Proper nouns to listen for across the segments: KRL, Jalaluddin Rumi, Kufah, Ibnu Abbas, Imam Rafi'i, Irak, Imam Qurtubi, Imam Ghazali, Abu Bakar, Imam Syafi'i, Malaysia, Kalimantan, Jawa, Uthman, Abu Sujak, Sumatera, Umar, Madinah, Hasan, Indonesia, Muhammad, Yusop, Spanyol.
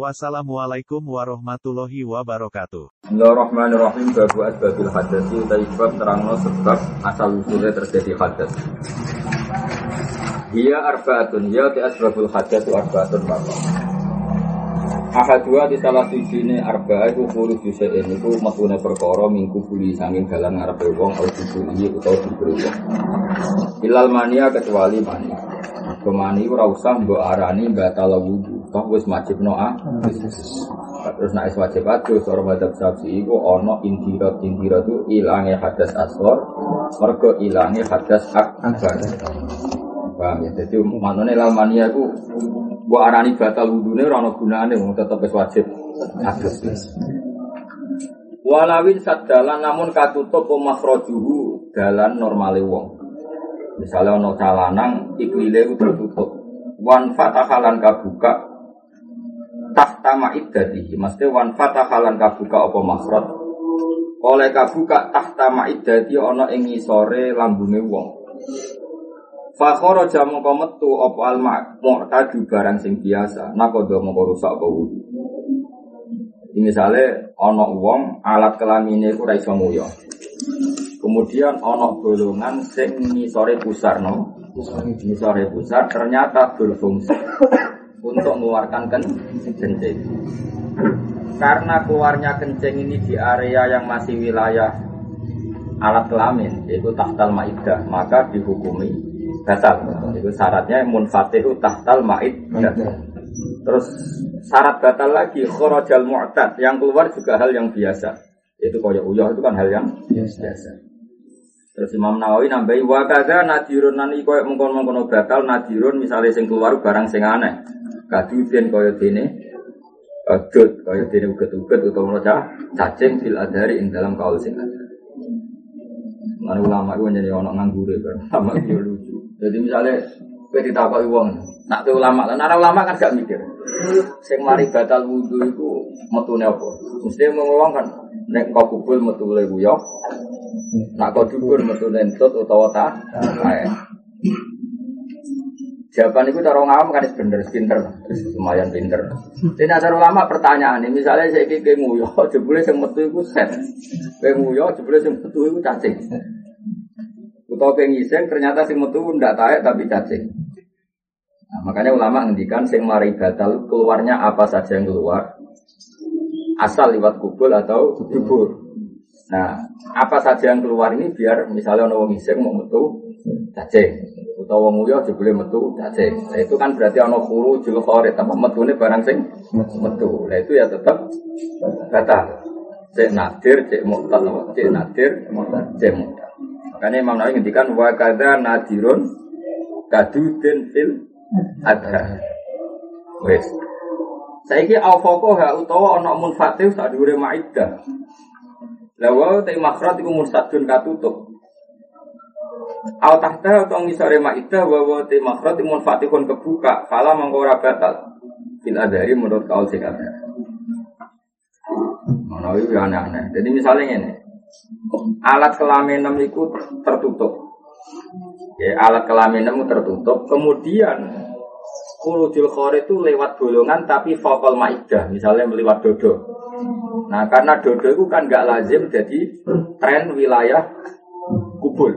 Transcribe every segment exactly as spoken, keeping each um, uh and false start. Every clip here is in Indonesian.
Wassalamualaikum warahmatullahi wabarakatuh. Bismillahirrahmanirrahim. Babu asbabul hadasi taibab terangno sebab asal usulnya terjadi hadas. Ia arbaatun, ia ti asbabul hadasi arbaatun maka. Ahadua di salah sijine arbaa iku khurud yusein iku matune perkara minggu buli sanging dalan ngarepe wong au dibuli utawa diberi. Ilal mania kecuali mania. Kemani ora usah mbok arani batal wudu. Kok wis wajibno ah. Terus nek wajib atus ora madhab Syafi'i iku ana indirat-indirat itu ilange hadas asghar, mergo ilange hadas akbar. Paham ya? Dadi manone lalmania iku mbok arani batal wudune ora ana gunane, wong tetep wis wajib atus. Walawin sadalan namun katutup makrojuhu dalan normale wong. Misale ana calanang ikwile tertutup. Wan fatahalan kabuka tahta ma'iddatihi, maksudnya wan fatahalan kabuka apa makhraj oleh kabuka tahta ma'iddati ana ing ngisore lambune wong fa kharaja mongko metu apa al mu'tadi barang sing biasa nakodo mongko rusak apa wudu. Misale ana wong alat kelamine iku ora iso nguya, kemudian ana golongan sing ngisore pusarno ngisore pusar ternyata berfungsi untuk mengeluarkan kencing. Karena keluarnya kencing ini di area yang masih wilayah alat kelamin, yaitu tahtal ma'idah, maka dihukumi batal. Itu syaratnya munfatihu tahtal ma'idah. Terus syarat batal lagi khorojal mu'tad, yang keluar juga hal yang biasa, yaitu koyok uyah itu kan hal yang biasa. Terus Imam Nawawi nambahi wa kaza nadirun nani koyo mengkon-mengkon batal nadirun misale sing keluar barang sing aneh. Kaduten koyo dene adut koyo dene uget-uget utawa cacing fil adhari ing dalam kaul sing aneh. Lan ulama kuwi nyene ana nganggure kan sama yo lucu. Jadi misale kowe ditakoki wong, nak kowe ulama, lan ana ulama kan gak mikir. Sing mari batal wudu iku metune apa? Mesti ngomong kan nek kok kubul metune buyok. Nak kau dukun betul entut atau tak? Jawaban itu cara awam kan bener, pinter, lumayan pinter. Ini cara lama pertanyaan ini. Misalnya saya kiki nguyo, jebule sing metu iku set. Kau nguyo, jebule sing metu iku cacing. Utau kau ngising, ternyata sing metu ndak tae tapi cacing. Nah, makanya ulama ngendikan sing mari batal keluarnya apa saja yang keluar, asal liwat kubul atau dubur. Nah, apa saja yang keluar ini biar misalnya ana wong iseng mau metu cacing utawa wong liya jebule metu cacing. Nah, itu kan berarti ana khuru jul kharit apa metune barang sing metu. Nah, itu ya tetap batal. Cek nadir, cek mu'tad, cek nadir, mu'tad, cek mu'tad. Makanya Imam Nawawi ngendikan wa kadza nadirun kadudin fil adha. Wes. Saiki alfaqah utawa ana munfatih sak dhuwure maidah. Lawa ta makhraj iku mursadun katutup. Au tahta utawa ngisore maidah wa wa ta makhraj munfatihun kebuka, fala mangko ora batal. Bil adhari menurut kaul sing ada. Manawi yo aneh-aneh. Jadi misalnya ngene. Alat kelamin niku tertutup. Ya, alat kelamin niku tertutup, kemudian khurujul kharid itu lewat bolongan tapi faqal maidah, misalnya melewat dodo. Nah, karena dodo itu kan enggak lazim jadi tren wilayah kubul.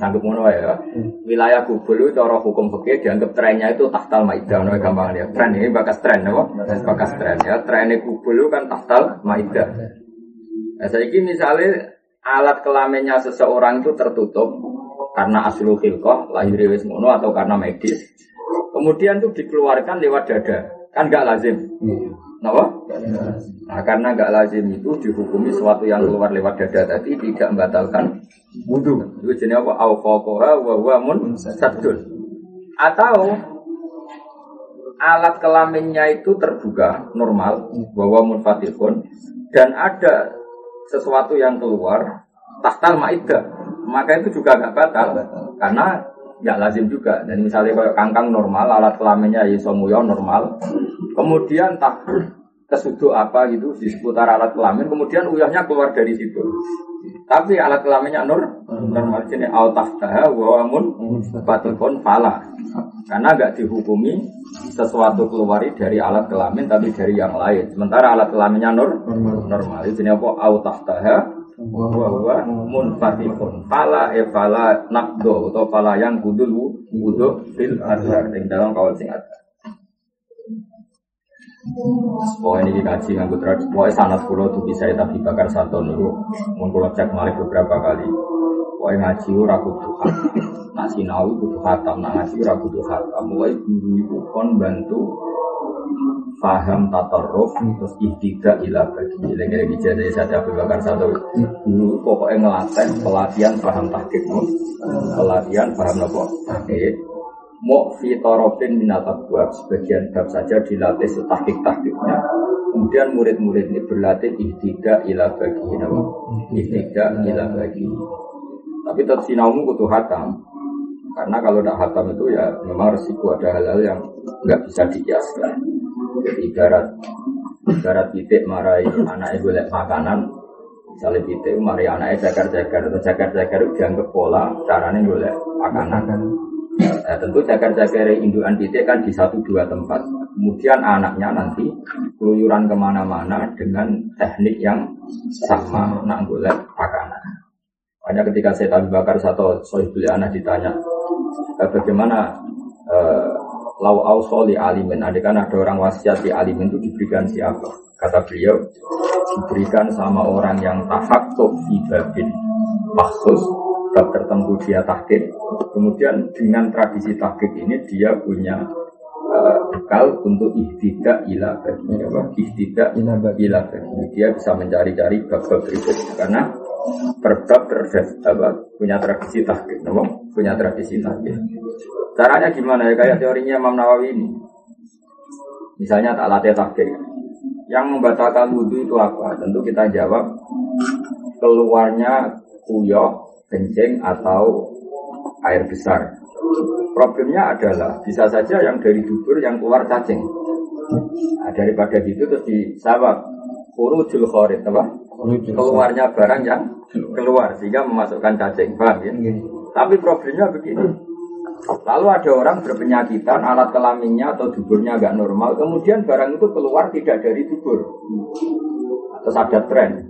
Sanggup ngono ya. Wilayah kubul itu cara hukum fikih dianggap trennya itu tahtal maidah, ngono gampang ya. Tren ini bakas tren apa? Bakas tren ya. Trennya kubul itu kan tahtal maidah. Nah, saiki misalnya alat kelaminnya seseorang itu tertutup karena aslul khilqah, lahir wis ngono atau karena medis. Kemudian itu dikeluarkan lewat dada, kan nggak lazim. Hmm. Kenapa? Nah, karena nggak lazim itu dihukumi sesuatu yang keluar lewat dada tadi tidak membatalkan wudu. Itu jenis apa? Awqaqaha wa huwa munsadun. Atau alat kelaminnya itu terbuka normal, wa huwa munfatihun, dan ada sesuatu yang keluar tahtal ma'idah. maka itu juga nggak batal, batal, karena ya lazim juga. Dan misalnya kayak kangkang normal, alat kelaminnya yisomuyo normal, kemudian tak kesuduk apa gitu di seputar alat kelamin, kemudian uyahnya keluar dari situ. Tapi alat kelaminnya nur normal sini al-tahtaha wawamun batilkon fala, karena nggak dihukumi sesuatu keluari dari alat kelamin, tapi dari yang lain. Sementara alat kelaminnya nur normal sini apa al-tahtaha bahwa munfatikun pala e pala nakdo atau pala yang gudul gudul fil azhar yang dalam kawal sing azhar. Pokoknya ini dikaji nganggut radit. Pokoknya sana sepuluh itu bisa tapi bakar satu nuru. Mungkin cek malik beberapa kali. Pokoknya ngaji ragu tuhan. Nak sinawi butuh hatam, nak ngaji ragu tuh hatam. Pokoknya guru pun bantu faham tatarruf terus ihtiqa ila bagi lagi-lagi jadi saya Abu Bakar satu dulu pokoknya ngelatih pelatihan paham tahqiq pelatihan paham apa tahqiq mau fi tarafin min al-abwab sebagian bab saja dilatih setahqiq-tahqiqnya kemudian murid-murid ini berlatih ihtiqa ila bagi apa ihtiqa ila bagi tapi tetap sinaumu kudu hatam karena kalau tidak hatam itu ya memang resiko ada hal-hal yang enggak bisa dikiaskan. Jadi ibarat ibarat pitik marai anaknya golek makanan, misalnya pitik marai anaknya jagar-jagar atau jagar-jagar dianggap pola caranya golek makanan. Nah, tentu jagar-jagar indukan pitik kan di satu dua tempat. Kemudian anaknya nanti keluyuran kemana-mana dengan teknik yang sama nak golek makanan. Hanya ketika saya Abu Bakar satu sohibul anak ditanya bagaimana eh, lau awso li alimin, adekan ada orang wasiat di alimin itu diberikan siapa? Kata beliau, diberikan sama orang yang tahaktuk fi babin maksus, bab tertentu dia tahqiq. Kemudian dengan tradisi tahqiq ini dia punya uh, bekal untuk ihtidak ila bagi ihtidak ila bagi dia bisa mencari-cari bab-bab berikutnya karena perbab punya tradisi tahqiq, punya tradisi tahqiq. Caranya gimana ya? Kayak teorinya Imam Nawawi ini. Misalnya tak latih tahqiq. Yang membatalkan wudu itu apa? Tentu kita jawab keluarnya kuyok, kencing atau air besar. Problemnya adalah bisa saja yang dari dubur yang keluar cacing. Nah, daripada gitu terus disawab khurujul kharid, apa? Keluarnya barang yang keluar sehingga memasukkan cacing, paham ya? Tapi problemnya begini. Lalu ada orang berpenyakitan, alat kelaminnya atau duburnya agak normal, kemudian barang itu keluar tidak dari dubur. Terus ada tren,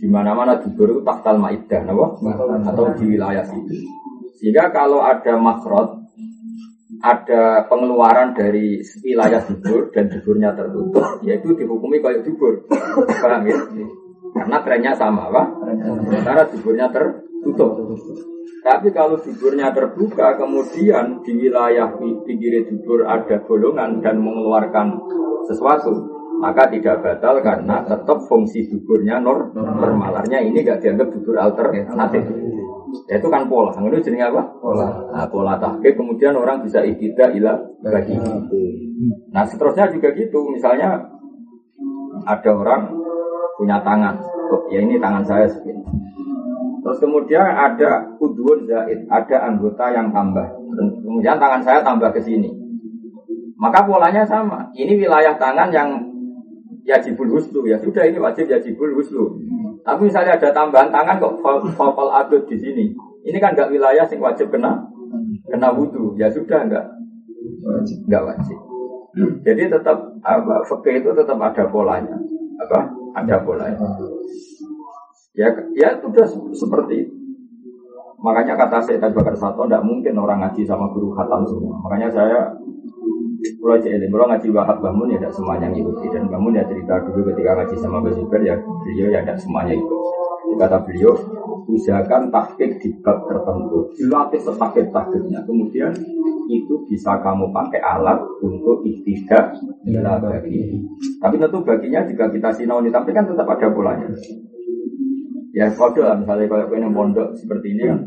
di mana-mana dubur itu tahtal ma'idah, atau di wilayah situ. Sehingga kalau ada makhrot, ada pengeluaran dari wilayah dubur dan duburnya tertutup, yaitu dihukumi kayak dubur. Paham ya? Karena trennya sama, Pak. Sementara duburnya tertutup. Tapi kalau duburnya terbuka, kemudian di wilayah pinggir dubur ada bolongan dan mengeluarkan sesuatu, maka tidak batal karena tetap fungsi duburnya normal. Normalarnya ini tidak dianggap dubur alternatif. Itu kan pola. Itu jenis apa? Pola. Nah, pola tahqiq. Kemudian orang bisa ihtidah ila bagi. Nah seterusnya juga gitu. Misalnya ada orang punya tangan. Oh, ya ini tangan saya segini. Terus kemudian ada udhun zaid, ada anggota yang tambah. Kemudian tangan saya tambah ke sini. Maka polanya sama. Ini wilayah tangan yang yajibul huslu. Ya sudah ini wajib yajibul huslu. Tapi misalnya ada tambahan tangan kok fal adud di sini. Ini kan enggak wilayah sing wajib kena kena wudu. Ya sudah enggak wajib. Enggak wajib. Jadi tetap apa fikih itu tetap ada polanya. Apa? Ada polanya. Ya, ya itu sudah seperti itu. Makanya kata saya tadi Bakar Sato, tidak mungkin orang ngaji sama guru khatam semua. Makanya saya mulai jadi mulai ngaji Wahab Bahmun ya tidak semuanya ngikuti dan Bahmun ya cerita dulu ketika ngaji sama Gus Ibr ya beliau ya tidak semuanya ikut. Kata beliau, usahakan tahqiq di bab tertentu, dilatih setahqiq-tahqiqnya. Kemudian itu bisa kamu pakai alat untuk ihtidah ila bagi. Tapi tentu baginya juga kita sinauni, tapi kan tetap ada polanya. Ya kode lah, misalnya kalau kau yang pondok seperti ini kan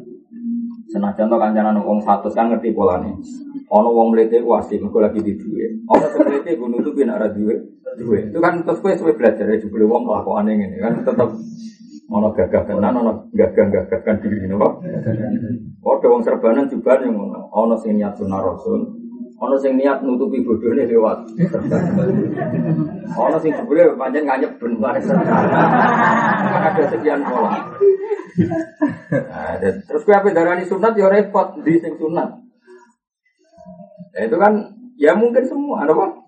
senajan to kancanan wong satu kan ngerti polane. Ono wong mlete ku asli mergo lagi di duwe. Ono sing mlete ku nutupi nek ora duwe. Duwe. Itu kan terus kowe belajar ya jebule wong lakokane ngene kan tetep Ono gagah tenan, ono gagah-gagahkan diri napa? Padha wong serbanan juban yang ngono. Ono sing niat sunah Rasul, ono sing niat nutupi bodhone lewat. Ono sing jebule pancen nganyep ben waris. Ada sekian pola. Nah, terus kowe ape darani sunat ya repot di sing sunat. Itu kan ya mungkin semua, ada apa?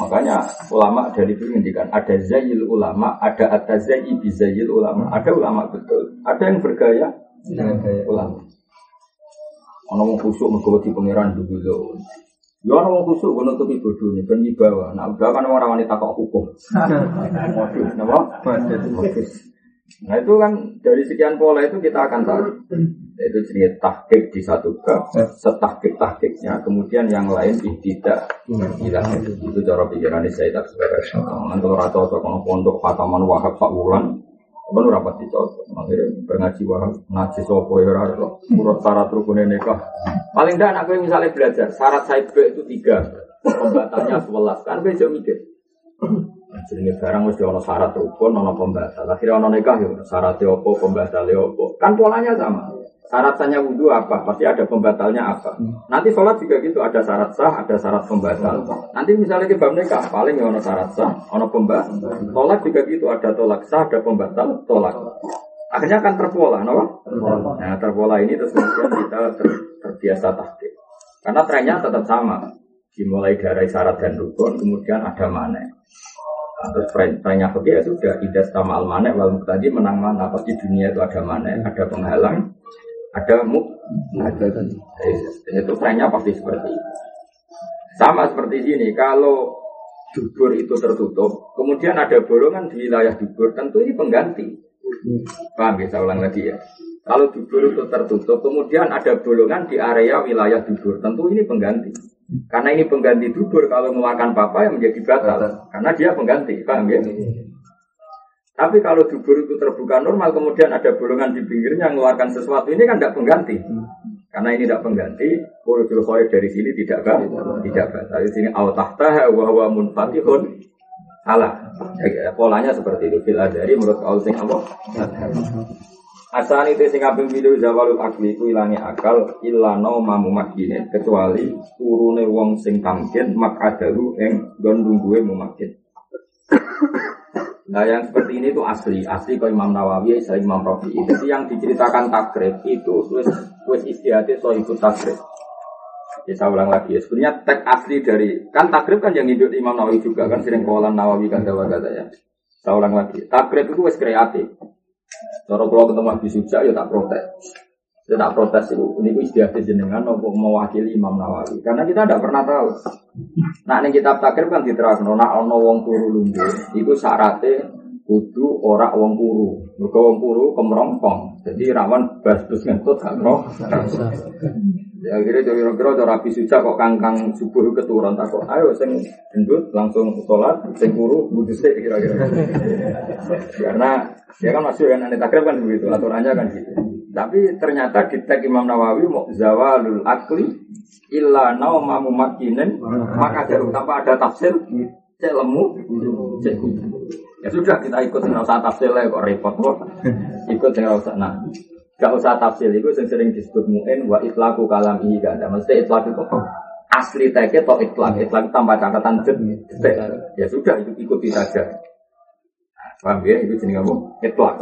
Makanya ulama dari itu ngendikan ada zayil ulama, ada atazayi bizayil ulama, ada ulama betul, ada yang bergaya, nah, ulama. Ono wong khusuk mergo wedi pangeran dulu. Ya ono wong khusuk nutupi bodhone ben nyibawa, nek uga kan ora wani takok hukum. Waduh, napa? Nah itu kan dari sekian pola itu kita akan tahu. Itu jenis tahqiq di satu bab, setahqiq-tahqiqnya, kemudian yang lain tidak hilang. Itu cara pikirannya saya tak seperti. Kalau rata orang pondok Fataman Wahab Pak Wulan, apa lu rapat dicocok? Maksudnya pengaji Wahab, ngaji sopo ya raro, urut syarat rukunnya nikah. Paling tidak anak gue misalnya belajar, syarat saya itu tiga, pembatalnya sebelas, kan gue jauh mikir. Jadi barang mesti ada syarat rukun, ada pembatal. Akhirnya ada nikah, syaratnya apa, pembatalnya apa. Kan polanya sama. Syaratnya wudhu apa, pasti ada pembatalnya apa. Nanti sholat juga gitu, ada syarat sah, ada syarat pembatal. Nanti misalnya ke bab nikah, paling ada syarat sah, ada pembatal. Tolak juga gitu, ada tolak sah, ada pembatal, tolak. Akhirnya akan terpola, no? Nah terpola ini terus kemudian kita ter, terbiasa tahqiq. Karena trennya tetap sama. Dimulai dari syarat dan rukun, kemudian ada maneh. Terus pertanyaan fikih ya sudah idas tamal manek wal muqtadi menang mana pasti dunia itu ada manek, ada penghalang, ada muk, ada tadi. Itu pertanyaan pasti seperti itu. Sama seperti ini, kalau dubur itu tertutup, kemudian ada bolongan di wilayah dubur, tentu ini pengganti. Paham ya, saya ulang lagi ya. Kalau dubur itu tertutup, kemudian ada bolongan di area wilayah dubur, tentu ini pengganti. Karena ini pengganti dubur, kalau mengeluarkan papa yang menjadi batal, karena dia pengganti, paham ya? Tapi kalau dubur itu terbuka normal, kemudian ada bolongan di pinggirnya yang mengeluarkan sesuatu, ini kan tidak pengganti. Karena ini tidak pengganti, urudul khoir dari sini tidak batal, tidak batal. Di sini al tahtaha wa huwa munfatihun ala. Polanya seperti itu, bila dari menurut kaul sing Allah. Asani te sing kaping pindho zawalul akli ku ilange akal ilana mamu makine kecuali turune wong sing tamkin makadaru ing nggon lungguhe mumakid. Nah yang seperti ini itu asli, asli kaya Imam Nawawi selain Imam Rafi'i. Jadi yang diceritakan takrib itu wis wis istihate to ikut takrib. Ya saya ulang lagi ya, sebenarnya teks asli dari kan takrib kan yang nginduk Imam Nawawi juga kan sering kawalan Nawawi kan dawa kata ya. Saya ulang lagi, takrib itu wis kreatif. Kalau kalau ketemu Abi Sujak, ya tak protes. Ya tak protes itu. Ini ku istiadat jenengan untuk mewakili Imam Nawawi. Karena kita tidak pernah tahu. Nah, ini kitab takrib kan diterangkan. Nah, ono wong turu lumbu. Itu syaratnya kudu ora wong turu. Mereka wong turu kemerompong. Jadi rawan bas-bus ngentut gak roh. Ya akhirnya kira-kira cara Abi Sujak kok kangkang subuh keturun tak kok. Ayo sing gendut langsung sholat, sing turu budhisik kira-kira. Karena ya kan masuk yang aneh takrib kan begitu, aturannya kan gitu. Tapi ternyata di teks Imam Nawawi zawalul akli illa nauma mumakkinin maka jaru tanpa ada tafsir cek lemu cek kudu. Ya sudah kita ikut dengan usaha tafsir lah kok repot kok. Ikut dengan usaha nah. Enggak usah tafsir itu yang sering disebut mu'in wa itlaku kalam ini kan. Mesti itlak itu asli teks atau itlak, itlak tanpa catatan detik. Ya sudah ikuti saja. Paham ya? Itu jenis apa? Itlak,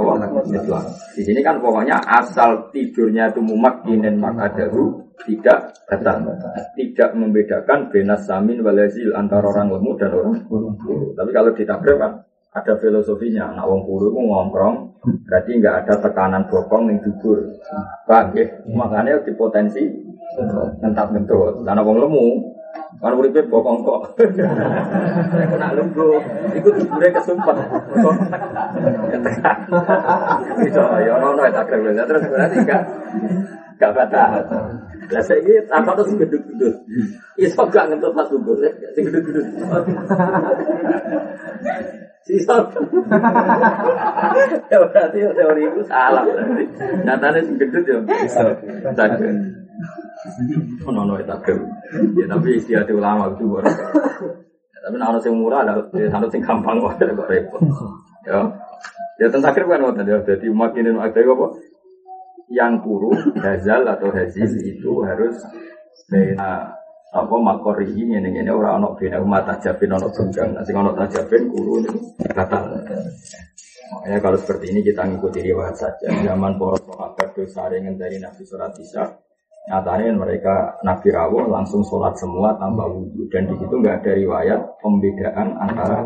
itlak. Di sini kan pokoknya asal tidurnya itu mumakkinin makadaru tidak batal, tidak membedakan benas samin walazil antara orang lemu dan orang kurung. Tapi kalau ditakrib kan ada filosofinya. Nak wong kurung ngomong, berarti nggak ada tekanan bokong yang tidur. Paham ya? Makanya dipotensi ngentak-ngentuk. Karena wong lemu kalau uripnya bokong kok kena lumbuh itu tidurnya kesumpet ketekan itu ya orang-orang yang tak kira terus berarti enggak enggak batal nah saya ini apa itu segedut-gedut iso enggak ngentut pas lumbuh segedut-gedut iso ya berarti teori itu salah berarti nyatanya segedut ya iso ono-ono eta kok. Ya tapi istiadat ulama itu ora. Tapi ana sing murah lha ana sing gampang wae kok repot. Ya. Ya ten takrib kan wonten ya dadi makinin ada apa? Yang kuru hazal atau hazil itu harus bena apa makori ngene ngene ora ana bena mata jabin ana tunggang. Sing ana tajabin kuru niku batal. Makanya kalau seperti ini kita ngikuti riwayat saja. Zaman para sahabat itu saring ngendari Nabi surat Isya. Nyatanya mereka Nabi rawuh langsung sholat semua tanpa wudhu. Dan di situ enggak ada riwayat pembedaan antara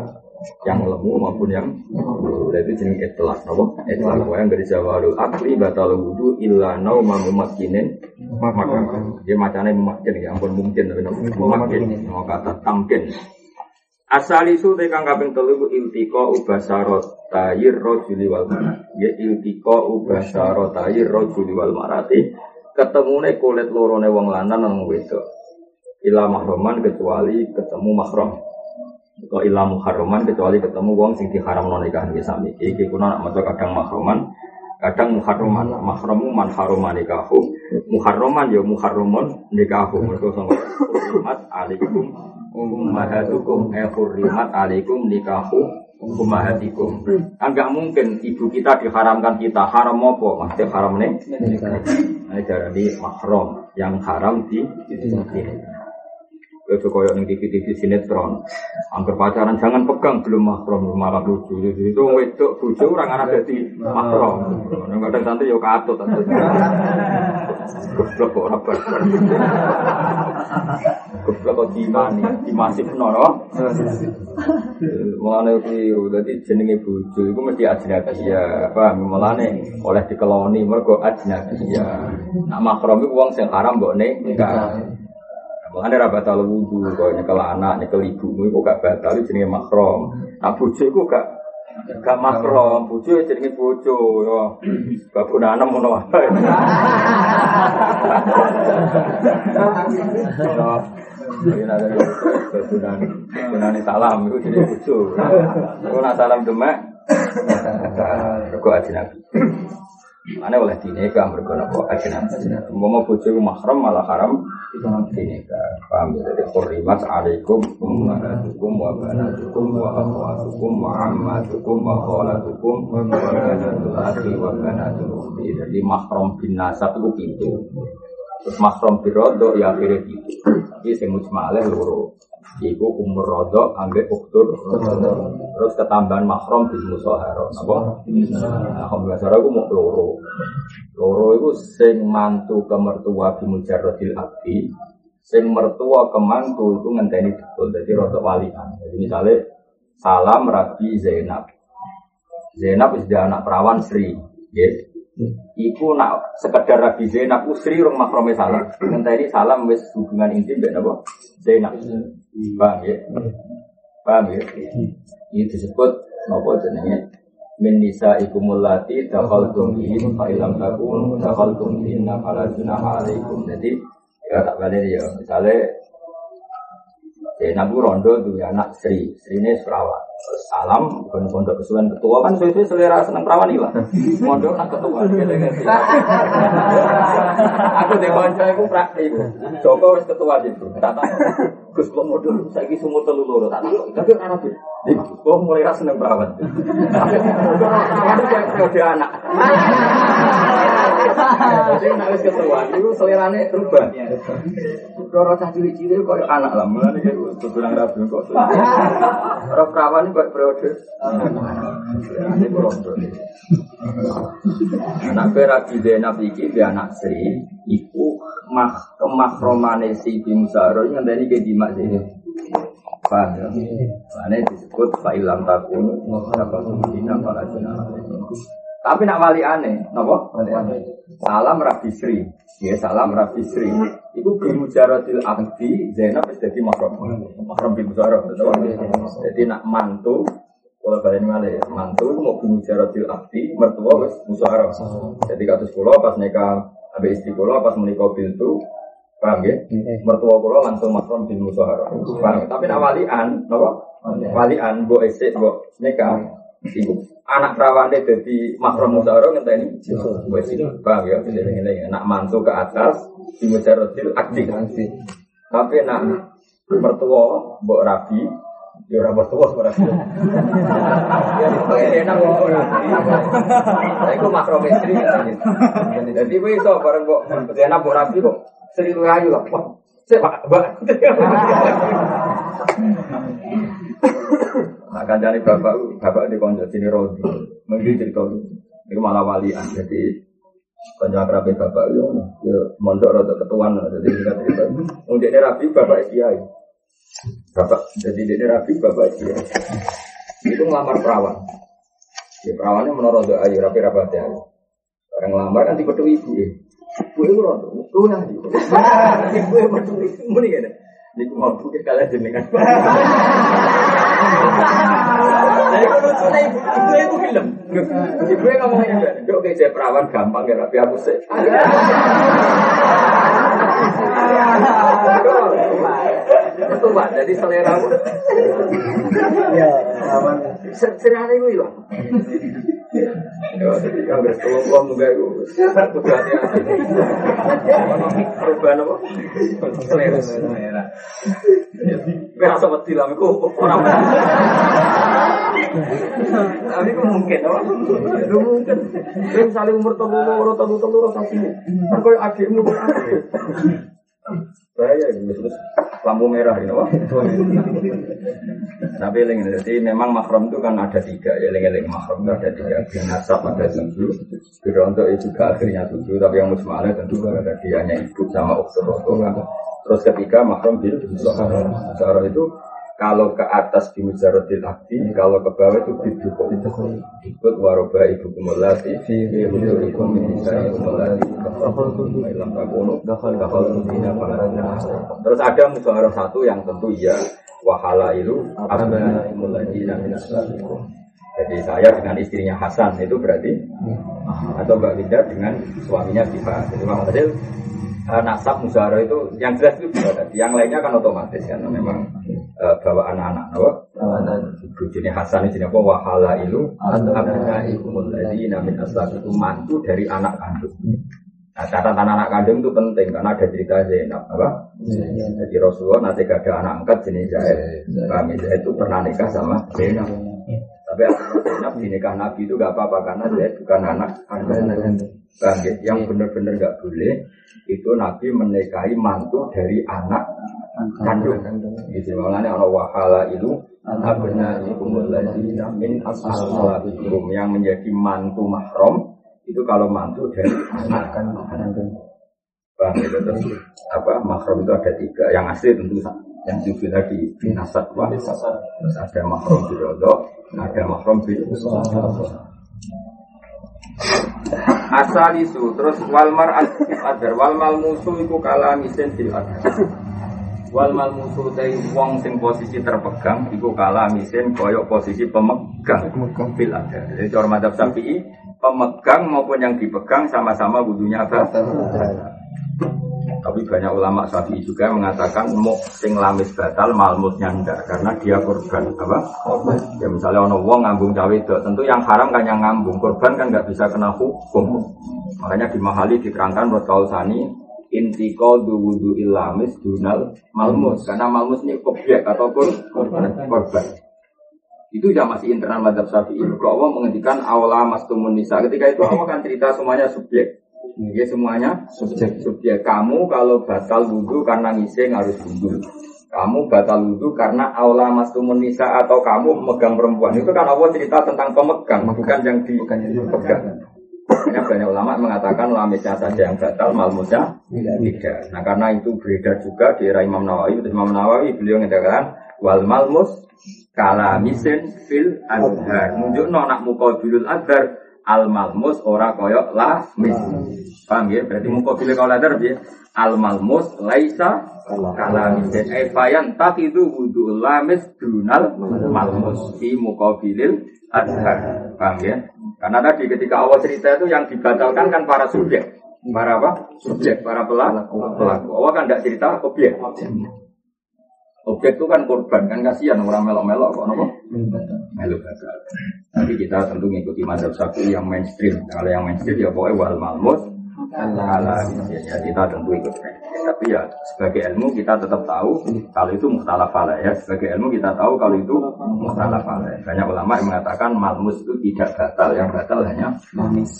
yang lemu maupun yang wudhu. Jadi jenis etlak, apa? Etlak yang dari jawalul akli batal wudhu illa nauma mumakkinin. Dia macamnya mumakkin, ya ampun mungkin tapi mumakkin. Mau kata tamkin. Asal isu tekan kaping telu iltiqa ubasarot tayir rojuli wal marati. Ya iltiqa ubasarot tayir rojuli wal marati. Ketemune kulit lorone wong lanang nang wedok. Ila mahroman kecuali ketemu mahrom. Kok ila muharroman kecuali ketemu wong sing diharamno nikahan sami. Iki kuna nak maca kadang mahroman, kadang muharroman. Mahromu man haroma nikahu. Muharroman ya muharromun nikahu. Mergo sanggo umat alaikum. Ummahatukum hurrimat alaikum nikahu ummahatikum. Enggak mungkin ibu kita diharamkan kita. Haram apa? Maksudnya haram ini? Ini jadi mahram. Yang haram di itu kayak di T V T V sinetron. Angger pacaran jangan pegang belum mahram. Malah lucu. Itu wedok bujo orang anak jadi mahram. Kadang santai ya katut. Goblok kok orang berber. Goblok kok dimani, dimasif noro. Mulane biru dadi jenenge bojo iku mesti ajnabiyah. Paham mulane oleh dikeloni mergo ajnabiyah. Nak mahram iku wong sing haram mbokne nikah. Mulane ra batal wudu kok nyekel anak, nyekel ibumu iku gak batal jenenge mahram. Nak bojo iku gak gak makrom, bojo jenenge bojo ya. Babona enam ngono wae. Yen ada babona, babonane salam iku jenenge bojo. Ora salam demek. Kok ajnabi. Mane oleh dinikah mergo napa ajnabi. Umpama bojo iku mahram malah haram dinikah. Paham ya dari hurrimat alaikum ummahatukum wa banatukum wa akhawatukum wa ammatukum wa khalatukum wa banatul akhi wa banatul ukhti. Jadi mahram bin nasab itu pintu. Terus mahram bin rodok ya akhirnya pintu. Tapi saya mujmaleh loro. Iku umur rodok ambek uktur. Terus ketambahan mahram bin musoharo. Apa? Alhamdulillah saya aku mau loro. Loro itu sing mantu ke mertua bin mujarrodil abdi. Sing mertua kemantu itu ngenteni dukul, jadi rotok walian. Jadi misalnya salam Rabi Zainab, Zainab sudah anak perawan Sri, yes. Iku nak sekedar Rabi Zainab, Sri rumah kromes salam, ngenteni salam wes hubungan intim beda boh, Zainab, bang ya, bang ya. Ini disebut apa jenenge? Menisa ikumulati dakhaltum bihin fa illam takun dakhaltum bihinna fala junaha alaikum. Jadi ya tak balik ya, misalnya Zainab rondo itu anak Sri, Sri ini perawan. Salam, bukan pondok kesuwen ketua kan, itu selera senang perawan ilah. Pondok nak ketua, gitu-gitu. Aku dewan saya aku praktik. Joko wis ketua itu. Tata, Gus kok modul saiki sumur telu loro. Tata, tapi ana ben. Gus kok mulai ra seneng perawan. Aku kayak kode anak. Jadi nak wis ketuaan itu selerane berubah. Ora cah cilik-cilik koyo anak lah. Mulane iku kurang rabi kok. Ora kawan iki periode. Ini periode. Anak berarti Zainab iki dia anak Sri, iku mah kemahromane si Bimsaro ngandani ke dimak Zainab. Paham ya? Ane disebut fa'ilam takun mukharabun bina para jenah. Tapi nak wali aneh, napa? Salam Rabi Sri, ya salam Rabi Sri. Iku bimujarotil abdi, Zainab jadi mahram, mahram bimujarot, jadi nak mantu, kalau balik malay, mantu mau bimujarotil abdi, mertua wes mujarot. Jadi katus pulau pas nikah, abis istri pulau pas menikah bintu, paham ya? Mertua pulau langsung mahram bimujarot. Tapi nak wali an, napa? Wali an, bo esek, bo nikah. Ibu anak perawannya jadi mahram musyarah ngenteni wis bang ya jenenge anak mantu ke atas dimusyaratil aktif. Tapi nak mertua mbok rabi Ya orang bertuah seorang itu. Ya itu enak orang. Saya itu makrometri. Jadi besok bareng kok enak buat rapi kok. Seri layu lah. Saya pak. Akan cari bapak bapak di konjak sini rodi. Mungkin cerita itu. Itu malah walian. Jadi konjak rapi bapak itu. Mondok rotok ketuan. Jadi kita cerita. Untuk ini rapi bapak kiai. Bapak, jadi dia rapi bapak dia itu ngelamar perawan. Ya, perawannya menurut ayu rapi rapat ya. Orang ngelamar kan tipe ibu ya. Ibu itu rondo, lu yang ibu. Ibu yang betul itu muni kan. Niku mau buka kalian jenengan. Saya kalau lucu ibu, ibu ibu film. Ibu yang ngomongnya dok kayak perawan gampang ya rapi aku sih. Itu Pak, jadi selera aku. Ya, aman. Selera aku itu. Ya, jadi kan bertolong-tolong juga aku. Kudanya. Perubahan apa? Selera. Selera. Berasa mati lah aku orang. Tapi itu mungkin, Pak. Itu mungkin. Terus saling umur telur, telur, telur rasanya. Kan koyo adikmu. Saya ini terus lampu merah ini, wah. Tapi eling, jadi memang mahram itu kan ada tiga, ya eling-eling mahram itu ada tiga, nasab ada tujuh, berontok itu juga akhirnya tujuh, tapi yang musmalah tentu kan ada dianya ibu sama ukhtur. Terus ketiga mahram bil musaharah itu kalau ke atas di mujarrodil abdi, kalau ke bawah itu bil dukuk. Ikut waroba ibu kumulati, ibu ibu minta ibu kumulati. Terus ada musyawarah satu yang tentu ya wahalailu abna muladina minasalikum. Jadi saya dengan istrinya Hasan itu berarti atau Mbak Winda dengan suaminya Siva. Jadi memang hasil uh, nasab musyawarah itu yang jelas itu juga tadi. Yang lainnya kan otomatis karena memang uh, bawa anak-anak loh. Bujurnya Hasan ini apa wahalailu abna muladina minasalikum mantu dari anak kandung. Nah, catatan anak kandung itu penting karena ada cerita Zainab apa? Zainab. Jadi Rasulullah nanti ada anak angkat jenis Zainab. Kami itu pernah nikah sama Zainab. Tapi Zainab dinikah Nabi itu enggak apa-apa karena Zainab bukan anak kandung. Bangkit yang benar-benar enggak boleh itu Nabi menikahi mantu dari anak kandung. Jadi maknanya orang wahala itu abna ibnulaidina min ashabikum yang menjadi mantu mahram. Itu kalau mantu dari anak kan makanan. Bang, itu apa? Mahram itu ada tiga. Yang asli tentu yang juga tadi binasat wa nasab. Terus ada mahram bil rodha, ada mahram bil ushah. Asalisu, terus wal mar'atu adar wal mal musuh iku kalamisin bil adar. Wal mal musuh tei wong sing posisi terpegang iku kalamisin koyok posisi pemegang bil adar. Jadi cara madzhab Syafi'i pemegang maupun yang dipegang sama-sama wudunya ada. Tapi banyak ulama Syafi'i juga mengatakan muk sing lamis batal malmutnya ndak karena dia korban apa? Korban. Ya misalnya ono wong ngambung cawe itu, tentu yang haram kan yang ngambung, korban kan enggak bisa kena hukum. Makanya di Mahali diterangkan menurut Kausani intiqal wudu ilamis dunal malmus karena malmus ini objek ataupun korban. korban. Itu sudah masih internal madzhab Syafi'i. Allah menghentikan awla mastumun nisa. Ketika itu Allah akan cerita semuanya subjek. Ya semuanya subjek. Subjek kamu kalau batal wudu karena ngising harus wudu. Kamu batal wudu karena awla mastumun nisa atau kamu memegang perempuan. Itu kan Allah cerita tentang pemegang, bukan yang dipegang. Karena banyak ulama mengatakan lamisnya saja yang batal, malmusnya tidak. Nah karena itu beredar juga di era Imam Nawawi. Imam Nawawi beliau mengatakan wal malmus kalamisin fil adhar nunjukno nak muqabilul adhar al malmus ora koyok lamis. Paham ya? Berarti muqabil kaul adhar piye? Al malmus laisa kalamisin ay fayan taqidu wudu lamis dunal malmus fi muqabilil adhar. Paham ya? Karena tadi ketika awal cerita itu yang dibatalkan kan para subjek. Para apa? Subjek, para pelaku. Pelaku. Awal kan enggak cerita objek. Objek itu kan korban, kan kasihan orang melok-melok kok nopo? Melok gagal. Tapi kita tentu mengikuti mazhab Syafi'i yang mainstream. Kalau yang mainstream ya pokoknya wal malmus Ya, kita tentu ikut. Tapi ya sebagai ilmu kita tetap tahu kalau itu mukhtalaf alaih. Ya, sebagai ilmu kita tahu kalau itu mukhtalaf alaih. Banyak ulama yang mengatakan malmus itu tidak batal, yang batal hanya malmus.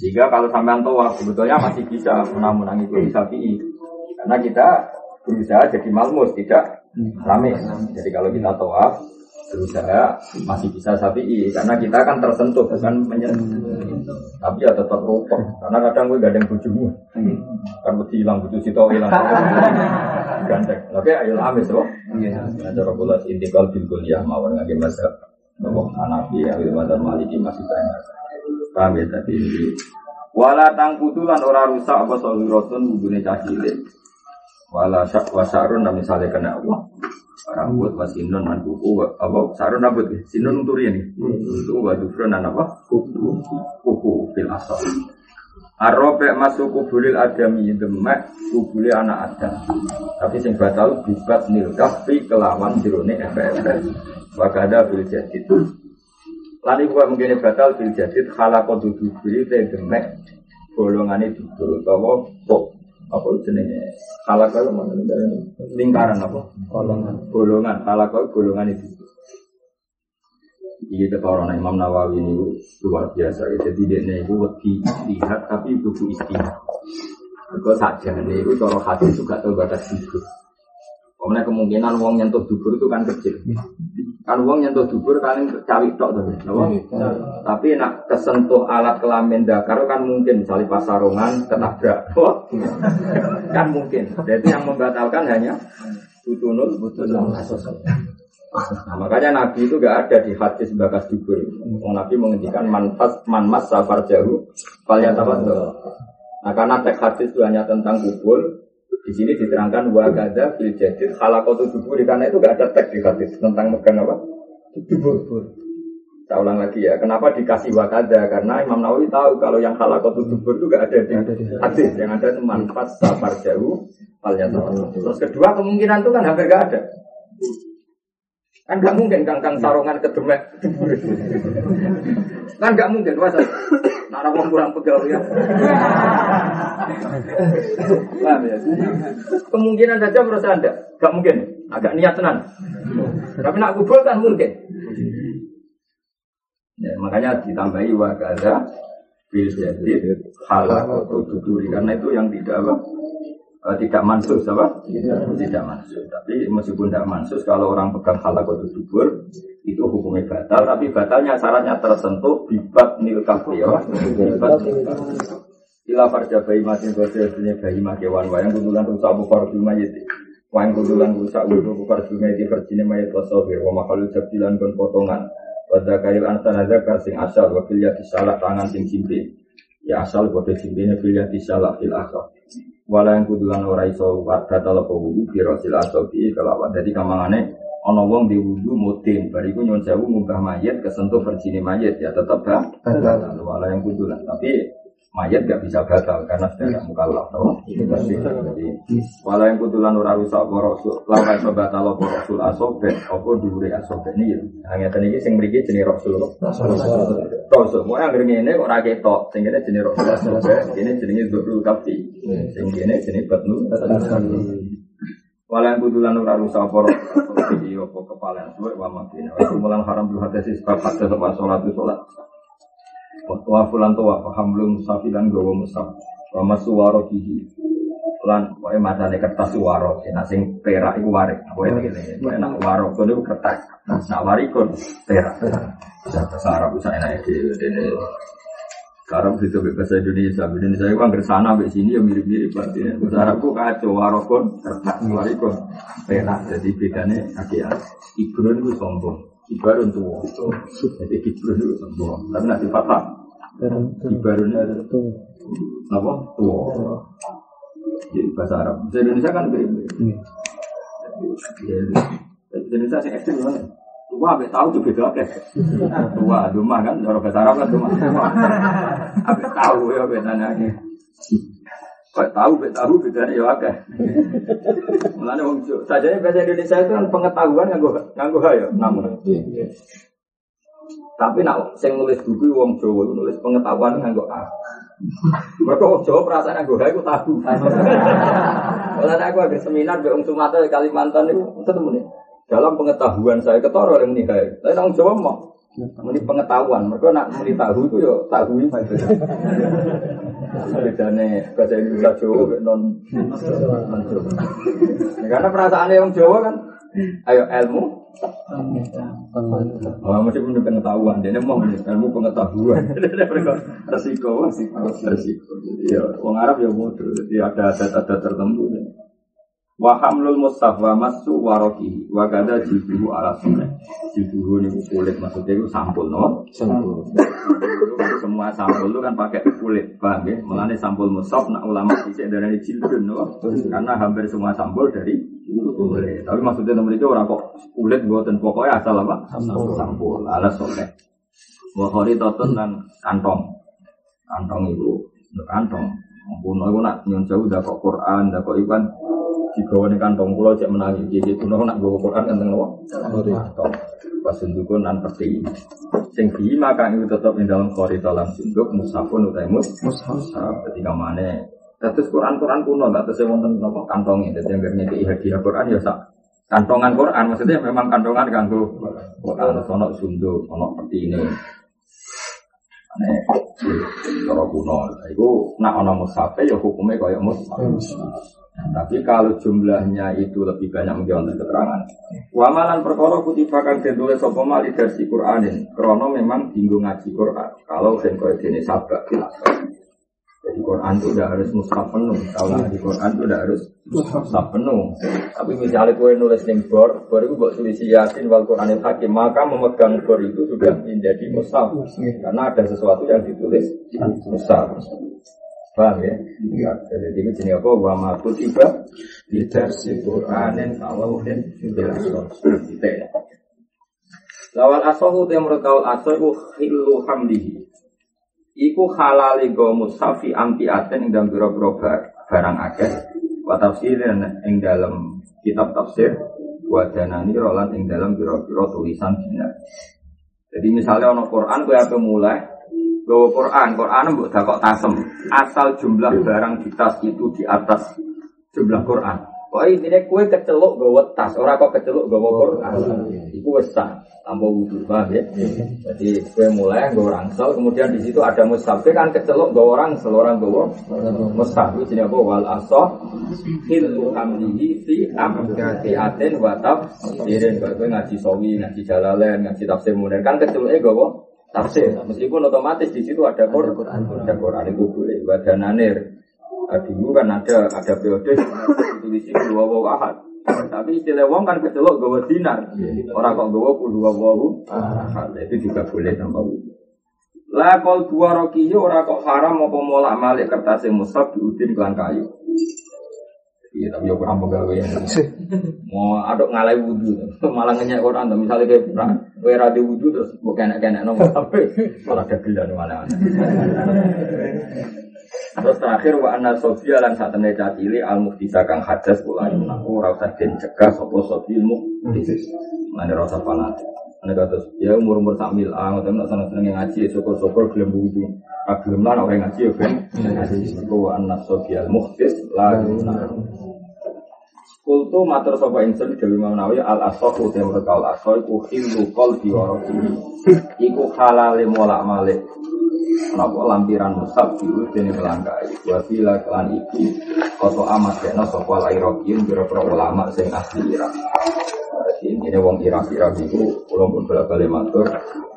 Jika kalau sampean tawaf sebetulnya masih bisa menang-menangi Imam Syafi'i. Karena kita berusaha jadi malmus, tidak ramis. Jadi kalau kita tawaf berusaha masih bisa Syafi'i karena kita kan tersentuh bukan menyentuh. Tapi ya tetap ropek karena kadang gue gandeng bujumu kan mesti hilang buju sito hilang gandeng tapi ayo amis loh ada robulat intikal bil kuliah mawon ngake mazhab bahwa Hanafi ahli mazhab Maliki masih banyak paham ya tadi wala tangkutulan ora rusak apa sawiratun bubune cacile wala wasarun misale kena Allah rambut wasinun manduku apa sarun rambut sinun unturian itu wadufron apa kuku kuku fil asal arabe masuk kubulil adami demek kubule anak adam tapi sing batal bibat nil kafi kelawan jerone F F wakada bil jadid lan iku mungkin batal bil jadid khalaqatu kubuli te demek golongane dudul utawa kok apa jenenge kalakal manungsa lingkaran apa golongan golongan kalakal golongan itu iki ketara Imam Nawawi niku luar biasa jadi dene iku wedi lihat tapi buku istihad kok sakjane iku cara hadis juga to batas dubur omane kemungkinan wong nyentuh dubur itu kan kecil kan wong nyentuh dubur paling cawik tok to tapi nak kesentuh alat kelamin dakar kan mungkin misalnya pas sarungan ketabrak kan mungkin jadi yang membatalkan hanya butunul butunul nah, makanya Nabi itu enggak ada di hadis bakas dubur Nabi menghentikan manfas manmas safar jauh falyatawaddu nah karena teks hadis itu hanya tentang kubur. Di sini diterangkan wakada fil jadid khalaqatu dubur karena itu enggak ada teks di hadis tentang megang apa? Dubur. Saya ulang lagi ya, kenapa dikasih wakada? Karena Imam Nawawi tahu kalau yang khalaqatu dubur itu enggak ada di hadis, yang ada teman pas safar jauh halnya tahu. Terus kedua kemungkinan itu kan hampir enggak ada. Kan enggak mungkin kangkang sarungan kedemek dubur. Kan enggak mungkin, masa nara wong kurang pegal ya. Paham ya? Kemungkinan saja menurut Anda? Gak mungkin, agak niat tenan. Tapi nak kubur kan mungkin. Ya, makanya ditambahi wa kaza bil jadid halaqat tuduri karena itu yang tidak apa? Tidak mansus apa? Tidak mansus. Tapi meskipun tidak mansus kalau orang pegang halaqat tudubur itu hukumnya batal, tapi batalnya syaratnya tersentuh bibat nil kafir. Bibat nil kafir. Ila farja bayi masin gosel dunia bayi makewan wayang kudulan rusak bukar dumayit wayang kudulan rusak bukar dumayit verjini mayit wasobir wamakalu jabdilan kon potongan wadda kail antanadzakar sing asal wakilya disalah tangan sing simpi ya asal bodoh simpinya wakilya disalah fil akhar walayang kudulan orai so warga talapo wudu birosil asobi kelawan jadi kamangane ana wong diwudu mutin bariku nyon sewu munggah mayit kesentuh verjini mayit ya tetep ha walayang kudulan tapi mayat gak bisa batal karena sudah mukallaf toh. Jadi wala yang kutulan ora rusak rasul, lawan batal apa rasul asobek apa dhuwure asobek niki. Ha ngeten iki sing mriki jenenge rasul. Rasul mau yang ngene ora ketok, sing kene jenenge rasul asobek, kene jenenge dhuwur kafi. Sing kene jenenge batnu. Wala yang kutulan ora rusak rasul iki apa kepalan dhuwur wa madina. Mulang haram bil hadis sebab hadis apa salat salat. Wa fulan tuwa hamlum musafilan gawa musaf wa maswaro kihi lan wae matane kertas suwaro nek sing perak iku warik wae ngene nek waro kudu kertas nek warikon perak jatah sarap usah enak iki dene karep itu bahasa Indonesia Indonesia iku anggere sana mbek sini ya mirip-mirip artine sarapku kacau warokon kertas warikon perak dadi bedane akeh ibrun ku sombong Gibril itu, jadi Gibril itu sembuh. Tapi nak dipatah, Gibril itu apa? Tua. Jadi bahasa Arab. Bahasa Indonesia kan berbeza. Indonesia sih ekstrim mana? Tua, abis tahu tu beda kan? Tua, rumah kan, orang bahasa Arab kan rumah. Abis tahu ya bedanya. Kau tahu, abis tahu bedanya ya kan? Mulanya muncul. Sajanya bahasa Indonesia itu kan pengetahuan yang gue nganggo ya, namun. Tapi nak sing nulis buku wong Jawa nulis pengetahuan nganggo A. Mereka jauh perasaan yang gue tahu. Kalau aku ada seminar di Sumatera, Kalimantan itu ketemu nih. Dalam pengetahuan saya ketoro yang nihai. Tapi orang Jawa mau muni pengetahuan. Mereka nak muni tahu itu ya tahu ini. Bedane bahasa Indonesia Jawa non. Karena perasaan orang Jawa kan, ayo ilmu. Oh, mesti punya pengetahuan. Dia mau ilmu pengetahuan. Resiko, resiko, resiko. Ya, orang Arab ya bodoh. Jadi ada data-data tertentu. Wa hamlul mustafa masu waroki wa kada jibuhu ala sunnah. Jibuhu niku kulit, maksudnya itu sampul, no? Sampul. Semua sampul itu kan pakai kulit, paham ya? Mulane sampul mustaf nak ulama dicek dari jildun, no? Karena hampir semua sampul dari kulit. Tapi maksudnya temen iki ora kok kulit mboten, pokoke asal apa? Sampul. Sampul ala sunnah. Wa kharitatun lan kantong. Kantong itu kantong. Ampun niku nak nyun jauh dak kok Quran, dak kok iban. Digawa ini kantong pulau cek menangis. Jadi itu nak bawa Quran kantong apa? Kantong pas sendukun dan peti yang diimakan itu tetap di dalam kori dalam senduk musafun utaimu musafun ketika mana terus Quran-Quran kuno tak terus yang nonton apa kantongnya terus yang bernyata hadiah Quran ya sak kantongan Quran maksudnya memang kantongan kanggo Quran ada senduk, ada peti ini kalau kuno itu nak ada musafun ya hukumnya kayak musafun. Tapi kalau jumlahnya itu lebih banyak mungkin keterangan. Wamalan perkara kutiba kang den tulis sapa mali dari Qur'anin. Krono memang dinggo ngaji Qur'an. Kalau den koyo dene sabak dilaksanakan. Jadi Qur'an itu tidak harus mushaf penuh. Kalau ngaji Qur'an itu tidak harus mushaf penuh. Tapi misalnya kowe nulis ning bor, bor iku mbok tulis Yasin wal Qur'anil Hakim, maka memegang bor itu sudah menjadi mushaf. Karena ada sesuatu yang ditulis mushaf. Paham ya? Ya. Jadi itu jenis apa? Wa ma'ku tiba bidarsi Qur'anin tawawin bilasor. Kita ya. Lawal asohu temurut kawal asohu hilu hamdihi. Iku halaligo mushafi amti aten yang dalam biro-biro barang akeh. Wa tafsirin yang dalam kitab tafsir. Wa janani rolan yang dalam biro-biro tulisan jinak. Jadi misalnya ada Qur'an, saya mulai gawa Quran, Quran mbok dakok tasem. Asal jumlah barang di tas itu di atas jumlah Quran. Kok intine kowe keceluk gawa tas, ora kok keceluk gawa Quran. Iku wis sah, tanpa wudu ya. Jadi kowe mulai gawa rangsel, kemudian di situ ada mushaf kan keceluk gawa rangsel, ora gawa mushaf. Jadi apa wal asah hilu amdihi fi amdiatin wa tafsirin. Kowe ngaji sawi, ngaji jalalain, ngaji tafsir modern kan keceluke gawa tafsir, meskipun otomatis di situ ada Quran, ada Quran itu boleh. Wadananir, dulu kan ada ada periode tulis dua wawu ahad, tapi istilah wong kan kecelok gawe dinar, orang kok gawe dua wawu ahad itu juga boleh tanpa wudu. Lah kol dua rokihi orang kok haram mau pemolak malik kertas mushaf diudin kelan kayu. Iya tapi yo kurang pegawai ya. Mau aduk ngalai wudu, malah ngenyek Quran. Misalnya kayak perang, kowe ra di wudu terus mbok kenek-kenekno tapi malah degelan malah. Terus terakhir wa anna sofia lan satene cacili al muhdisa kang hadas kula menaku ora usah den cegah sapa sofil muhdis. Mane ora usah fanatik. Ana kados ya umur-umur sak mil ah ngoten nek seneng ngaji syukur-syukur gelem wudu. Agem lan ora ngaji yo ben ngaji wa anna sofia al muhdis la kultu matur sapa insun Dewi Imam Nawawi al asaqu tawra kaul asoi ku hilu qalbi wa rabbi iku halale molak malik napa lampiran musab diul dene melangkai wa bila kan iki koto amat ana sapa lairaqin biro-biro ulama sing ahli Irak iki dene wong Irak-Irak iku kula pun bolak-balik matur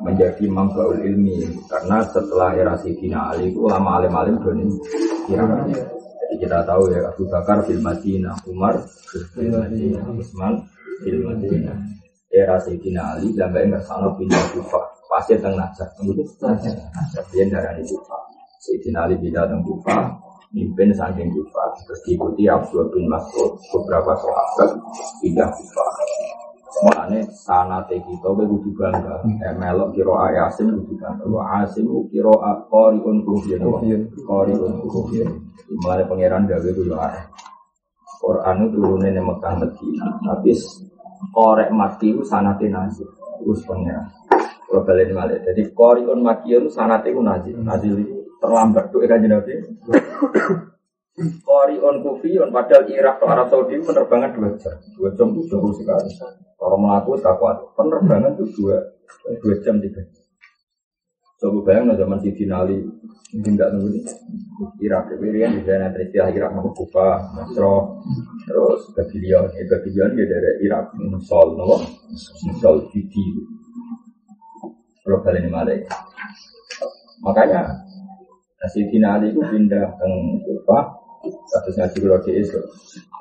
menjadi mangkaul ilmi karena setelah era Sidina Ali iku ulama alim-alim dene Irak. Kita tahu ya Abu Bakar fil Madinah, Umar fil Madinah, Uthman fil Madinah. Era Sayyidina Ali sampai ngersano pindah Kufah. Pasti teng Najaf. Kemudian dari Kufah. Sayyidina Ali pindah teng Kufah, mimpin saking Kufah. Terus diikuti Abdullah bin Mas'ud beberapa sahabat pindah Kufah. Mulane sanate kita kudu bangga. Melok qiraah Yasin kudu bangga. Wa asimu qiraah qariun kufiyan. Qariun kufiyan. Mulai pangeran gawe kuwi arep. Quran itu turune ning Mekah Madinah, tapi korek mati ku sanate nazil. Terus pangeran. Ora bali malih. Dadi qoriun makiyun sanate ku nazil. Nazil terlambat tuh Kanjeng Nabi. Qari'un Kufiyun padahal Irak ke Arab Saudi penerbangan dua jam. dua jam itu jauh sekali. Kalau melaku takut penerbangan itu dua jam tiga. Coba bayangkan zaman Sidin Ali mungkin enggak nunggu nih. Irak Iran di daerah Indonesia Irak mau Kufah, Basra, terus Babylon, eh Babylon dia dari Irak Mosul, noh. Mosul Sidi. Lokal ini Malaysia. Makanya Sidin Ali itu pindah ke Kufah status ngaji logis itu.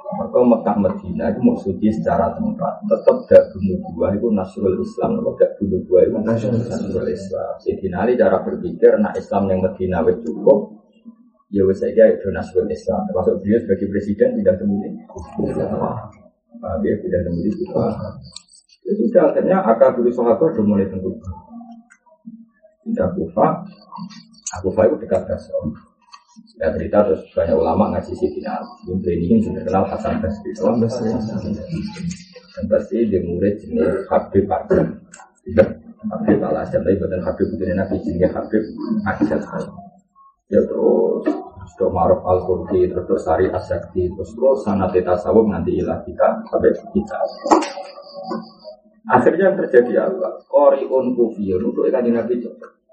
Maka Mekah Madinah itu maksudnya secara tempat tetap gak bunuh dua itu nasional Islam, kalau gak bunuh dua itu nasional Islam. Sidin Ali cara berpikir nak Islam yang Madinah wis cukup, ya wis saja itu nasional Islam. Termasuk beliau sebagai presiden tidak temuin. Nah, dia tidak temuin itu. Ya sudah akhirnya akal dulu sahabat sudah mulai tentu. Tidak Kufah, Kufah itu dekat Basra. Ya cerita terus banyak ulama ngaji Sidin Ali. Brunei ini sudah kenal Hasan Basri. Hasan Basri dia murid jenis Habib Akbar. Habib Al-Azhar tapi bukan Habib Putri Nabi jenis Habib Al-Azhar. Ya terus terus Ma'ruf Al-Qurdi terus Sari As-Sakti terus terus sanate tasawuf nanti ilah kita sampai kita. Akhirnya yang terjadi apa? Qari'un Kufiyun untuk ikan Nabi cepat.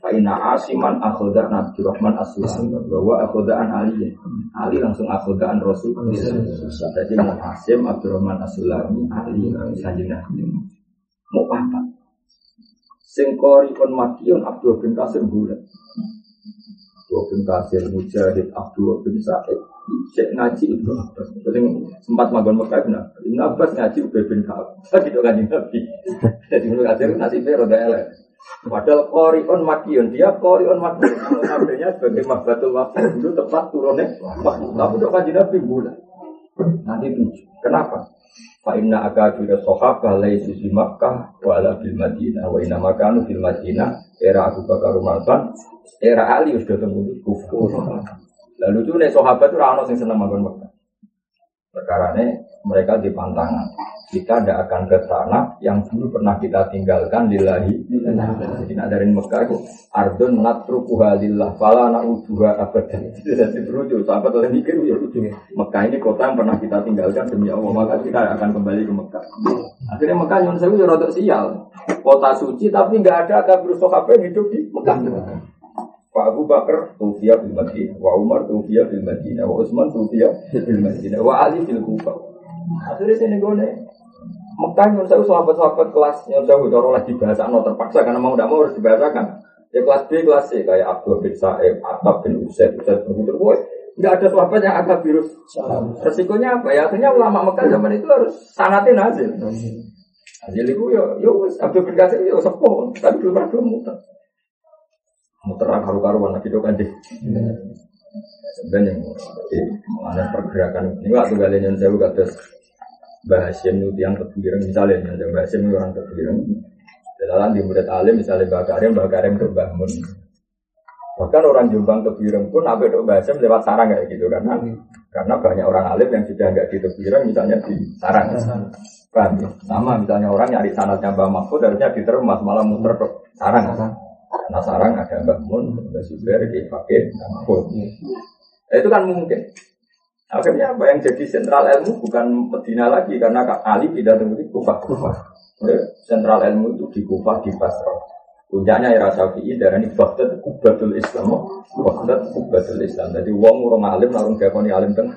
Faina asiman akhoda Nabi Rahman as-Sulam bahwa akhodaan Ali, Ali langsung akhodaan Rasul. Jadi mau asim Nabi Rahman as-Sulam Ali sanjungan. Mau apa? Singkori kon matiun Abdul bin Kasir bulat. Abdul bin Kasir Mujahid Abdul bin Sa'id cek ngaji Ibnu Abbas. Paling sempat magon Mekah Ibnu Abbas. Ibnu Abbas ngaji Ubay bin Ka'ab. Kita gitu kan Nabi. Jadi Ibnu Kasir nasibnya roda elek. Padahal Qori'un Makiyun, dia Qori'un Makiyun. Kalau namanya sebagai Makbatul Wakil itu tepat turunnya Makiyun. Tapi itu kaji Nabi bulan. Nanti tujuh, kenapa? Fa'inna akadura sohabah lai susi Makkah wa'ala bil Madinah wa'inna makanu bil Madinah era Abu Bakar Umarban era Ali sudah tunggu Kufur. Lalu itu sohabat itu orang-orang yang senang makan Makkah. Perkaranya mereka dipantangan. Kita tidak akan ke tanah yang dulu pernah kita tinggalkan lillahi. Jadi nak dari Mekah itu ardun natrukuha lillah fala na'udhuha abadan. Jadi berujuk, sahabat oleh mikir Mekah ini kota yang pernah kita tinggalkan demi Allah, maka kita akan kembali ke Mekah. Akhirnya Mekah yang saya itu rotok sial. Kota suci tapi tidak ada kabur sohabat yang hidup di Mekah. Pak Abu Bakar tufiya bil Madinah, wa Umar tufiya bil Madinah, wa Utsman tufiya bil Madinah, wa Ali bil Kufah. Akhirnya sini gone Mekah yang saya sahabat-sahabat kelas yang saya udah rolah dibahas no terpaksa karena mau tidak mau harus dibahasakan ya kelas B kelas C kayak Abdul bin Sa'ib, Atab bin Usaid, Usaid bin Mutur, boy nggak ada sahabat yang agak virus. Resikonya apa ya? Akhirnya ulama Mekah zaman itu harus sanatin hasil. Hasil itu yo yo Abdul bin Kasir yo sepuh, tapi belum pernah belum muter. Muteran karu-karuan lagi doang deh. Sebenarnya mengenai pergerakan ini waktu kalian jauh ke atas bahasa yang tiang kepikiran misalnya yang bahasa yang orang kepikiran dalam di murid alim misalnya bakarim bakarim terbangun bahkan orang Jombang kepikiran pun apa itu bahasa lewat sarang kayak gitu karena karena banyak orang alim yang sudah enggak di kepikiran misalnya di sarang kan sama misalnya orang nyari sanadnya Mbah Mahfud harusnya ditermas malah muter ke sarang kan karena sarang ada Mbah Mun Mbah Zubair dipakai Mbah Mahfud itu kan mungkin. Akhirnya apa yang jadi sentral ilmu bukan Medina lagi karena Kak Ali tidak terbukti Kufah. Sentral ilmu itu di Kufah di Basra. Puncaknya Imam Syafi'i darani Baghdad Kubatul Islam. Baghdad Kubatul Islam. Jadi wong urung alim langsung diakoni alim ten.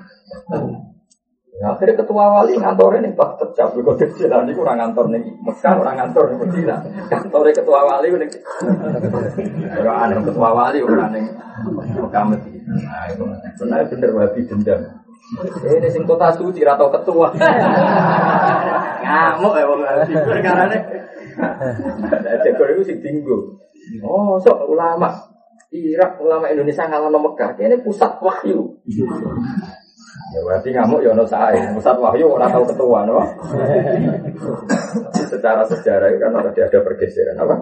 Nah, akhirnya ketua wali ngantore ning Baghdad cabul kok dicelani kurang ngantor ning Mekah, orang ngantor ning Madinah. Kantore ketua wali ning ora ana ketua wali ora ning Mekah Madinah. Nah, itu benar bener wati dendam. Ini sing kota suci atau ketua. Ngamuk ya wong iki perkarane. Cekor iku sing dinggo. Oh, sok ulama Irak, ulama Indonesia ngalahno Mekah. Kene pusat wahyu. Ya berarti ngamuk ya ono sae. Pusat wahyu ora tau ketua no. Secara sejarah itu kan tadi ada pergeseran apa?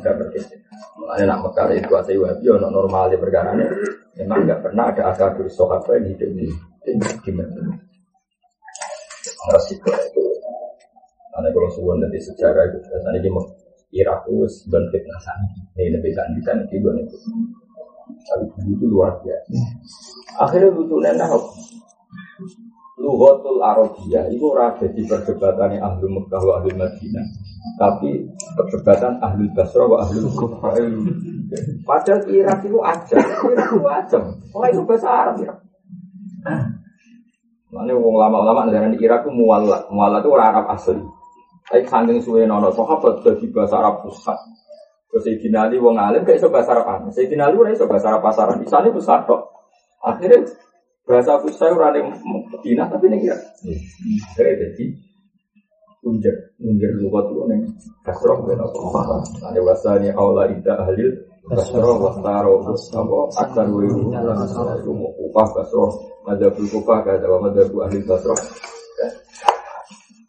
Ada pergeseran. Mulane nak Mekah itu asli wahyu ono normal perkarane. Memang enggak pernah ada asal dari sahabat yang hidup di Madinah. Harus itu. Karena kalau suwon dari sejarah itu biasanya di Irak itu sebenarnya fitnah sana. Ini lebih lanjutan itu. itu luar biasa. Akhirnya lucunya nahok Luhotul Arabiyah itu raja di perdebatannya ahli Mekah wa ahli Madinah, tapi perdebatan ahli Basra wa ahli Kufah. Padahal Irak itu ajam, Irak itu ajam. Wah itu bahasa Arab Irak. Makanya orang lama-lama negara di Irak itu mualla, mualla itu orang Arab asli. Tapi saking suwe nono sahabat dari bahasa Arab pusat. Terus Sayyidina Ali wong alim gak iso bahasa Arab. Sayyidina Ali ora iso bahasa Arab pasaran. Isane pusat tok. Akhirnya bahasa Fusai orang yang Medina tapi negara. Saya jadi unjer unjer lupa tuan yang kasroh dan apa. Ada bahasanya Allah tidak halil kasroh wasaro wasabo akar wiru rumah upah kasroh ada berupah ada ada bu ahli kasroh.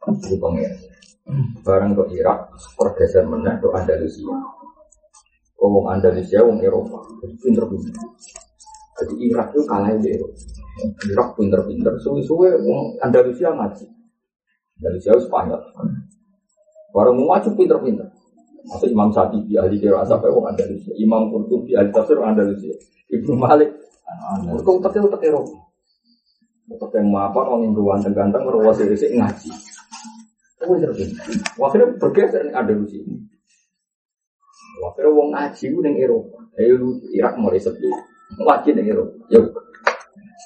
Bukan ya. Barang ke Irak pergeser menang ke Andalusia. Wong Andalusia wong Eropa pinter pinter. Jadi Irak itu kalah di Eropa. Irak pinter-pinter, suwe-suwe wong Andalusia ngaji. Andalusia Spanyol. Orang maju pinter-pinter. Masuk Imam Syafi'i ahli qiraat sampai wong Andalusia, Imam Qurtubi ahli tafsir Andalusia, Ibnu Malik. Kok utek utek Eropa. Utek yang mapan wong Indoan ganteng ngeruwasi-ruwasi ngaji. Wong pinter-pinter. Akhirnya bergeser ning Andalusia. Akhirnya wong ngaji ning Eropa. Ayo Irak mulai sepi. Lagi nih Eropa, yo,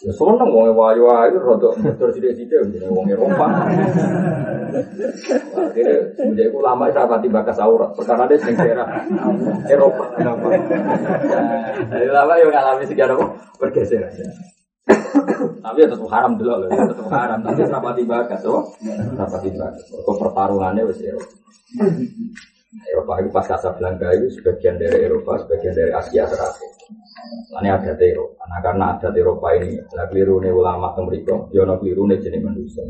yo seneng wong wayu wayu rodok motor sidik-sidik jenenge wong Eropa. Akhirnya menjadi ulama itu apa tiba kasaurat, perkara dia sing daerah Eropa kenapa? Ulama yo ngalami segala pergeseran. Tapi ya tetap haram dulu loh, tetap haram. Tapi apa tiba kasaurat, apa tiba kok pertarungannya wis Eropa. Eropa itu pas Casablanca itu sebagian dari Eropa, sebagian dari Asia Selatan. Ini ada Eropa, nah, karena ada Eropa ini nah, keliru ini ulama kemerikong, dia ada keliru ini jenis manusia.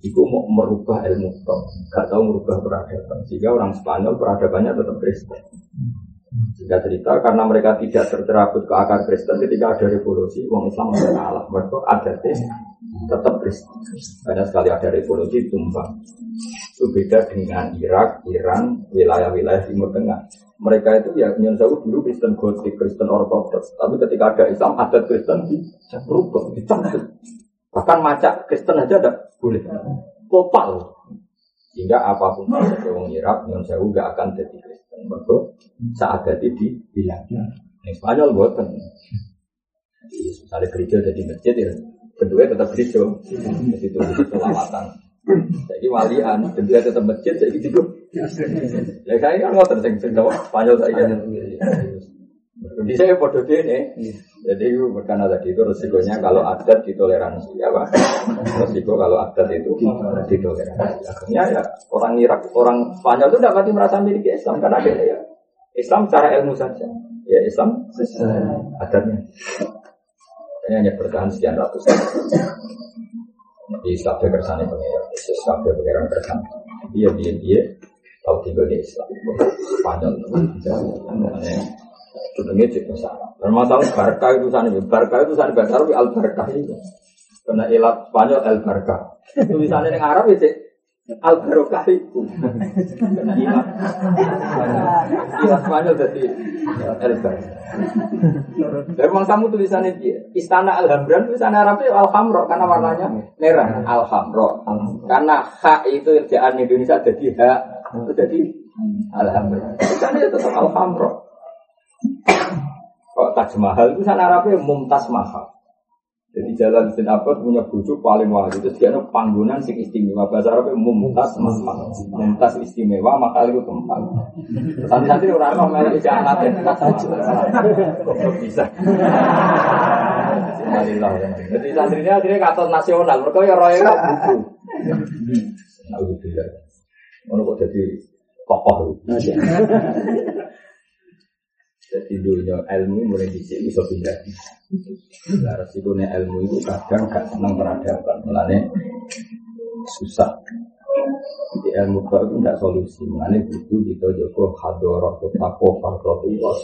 Itu mau merubah ilmu tok, gak tahu merubah peradaban. Sehingga orang Spanyol peradabannya tetap Kristen. Sehingga cerita karena mereka tidak tercerabut ke akar Kristen, ketika ada revolusi, orang Islam tidak kalah. Mereka ada tetap Kristen. Karena sekali ada revolusi, tumpang. Itu beda dengan Irak, Iran, wilayah-wilayah Timur Tengah. Mereka itu ya nyon saya dulu Kristen Gotik, Kristen Ortodoks. Tapi ketika ada Islam, adat Kristen berubah, dicampur. Bahkan macak Kristen aja tidak boleh total. Sehingga apapun orang Irak nyon saya nggak akan jadi Kristen. Mergo saat jadi di bilangnya. Yang Spanyol buatan. Misalnya gereja jadi masjid, ya kedua tetap gereja. Jadi itu keselamatan. Jadi walian, dia tetap masjid, saya gitu. Ya saya kan nggak tersinggung sama Spanyol saja. Jadi saya bodoh ini. Jadi berkenaan tadi itu resikonya kalau adat ditoleransi, ya pak. Resiko kalau adat itu ditoleransi. Akhirnya ya orang Irak, orang Spanyol itu dapat merasa memiliki Islam karena ada ya Islam secara ilmu saja. Ya Islam adatnya. Ini hanya bertahan sekian ratus tahun. Di Islam kersane pengiran, Islam kepengiran kersane. Dia dia dia tahu tinggal di Islam. Panjang jauh. Tentunya itu masalah. Termasuk Barca itu sana, Barca itu sana besar, Al Barca itu. Karena ilat Spanyol Al Barca. Tulisannya dengan Arab itu Al Barokah itu. Karena ilat ilat Spanyol jadi Al Barca. Memang kamu tulisannya dia Istana Alhambra tulisan Arabnya Alhambra karena warnanya merah Alhambra karena hak itu kerjaan Indonesia jadi hak itu jadi Alhambra tulisannya tetap Alhambra. Kok Taj Mahal tulisan Arabnya Mumtaz Mahal. Jadi jalan Sin Abbas punya bujuk paling wajib itu dia ada panggungan sing istimewa bahasa Arabnya Mumtaz Mahal. Mumtaz istimewa maka itu tempat. Santri-santri orang orang mereka bisa anaknya kok bisa. Jadi santrinya akhirnya kantor nasional mereka ya royal buku. Nah itu dia. Ono kok jadi tokoh. Jadi dunia ilmu mulai dicek bisa pindah. Nah, resikonya ilmu itu kadang gak senang peradaban, mulanya susah. Jadi ilmu itu tidak solusi, mulanya butuh kita joko hadoroh, tetapo, falsafah.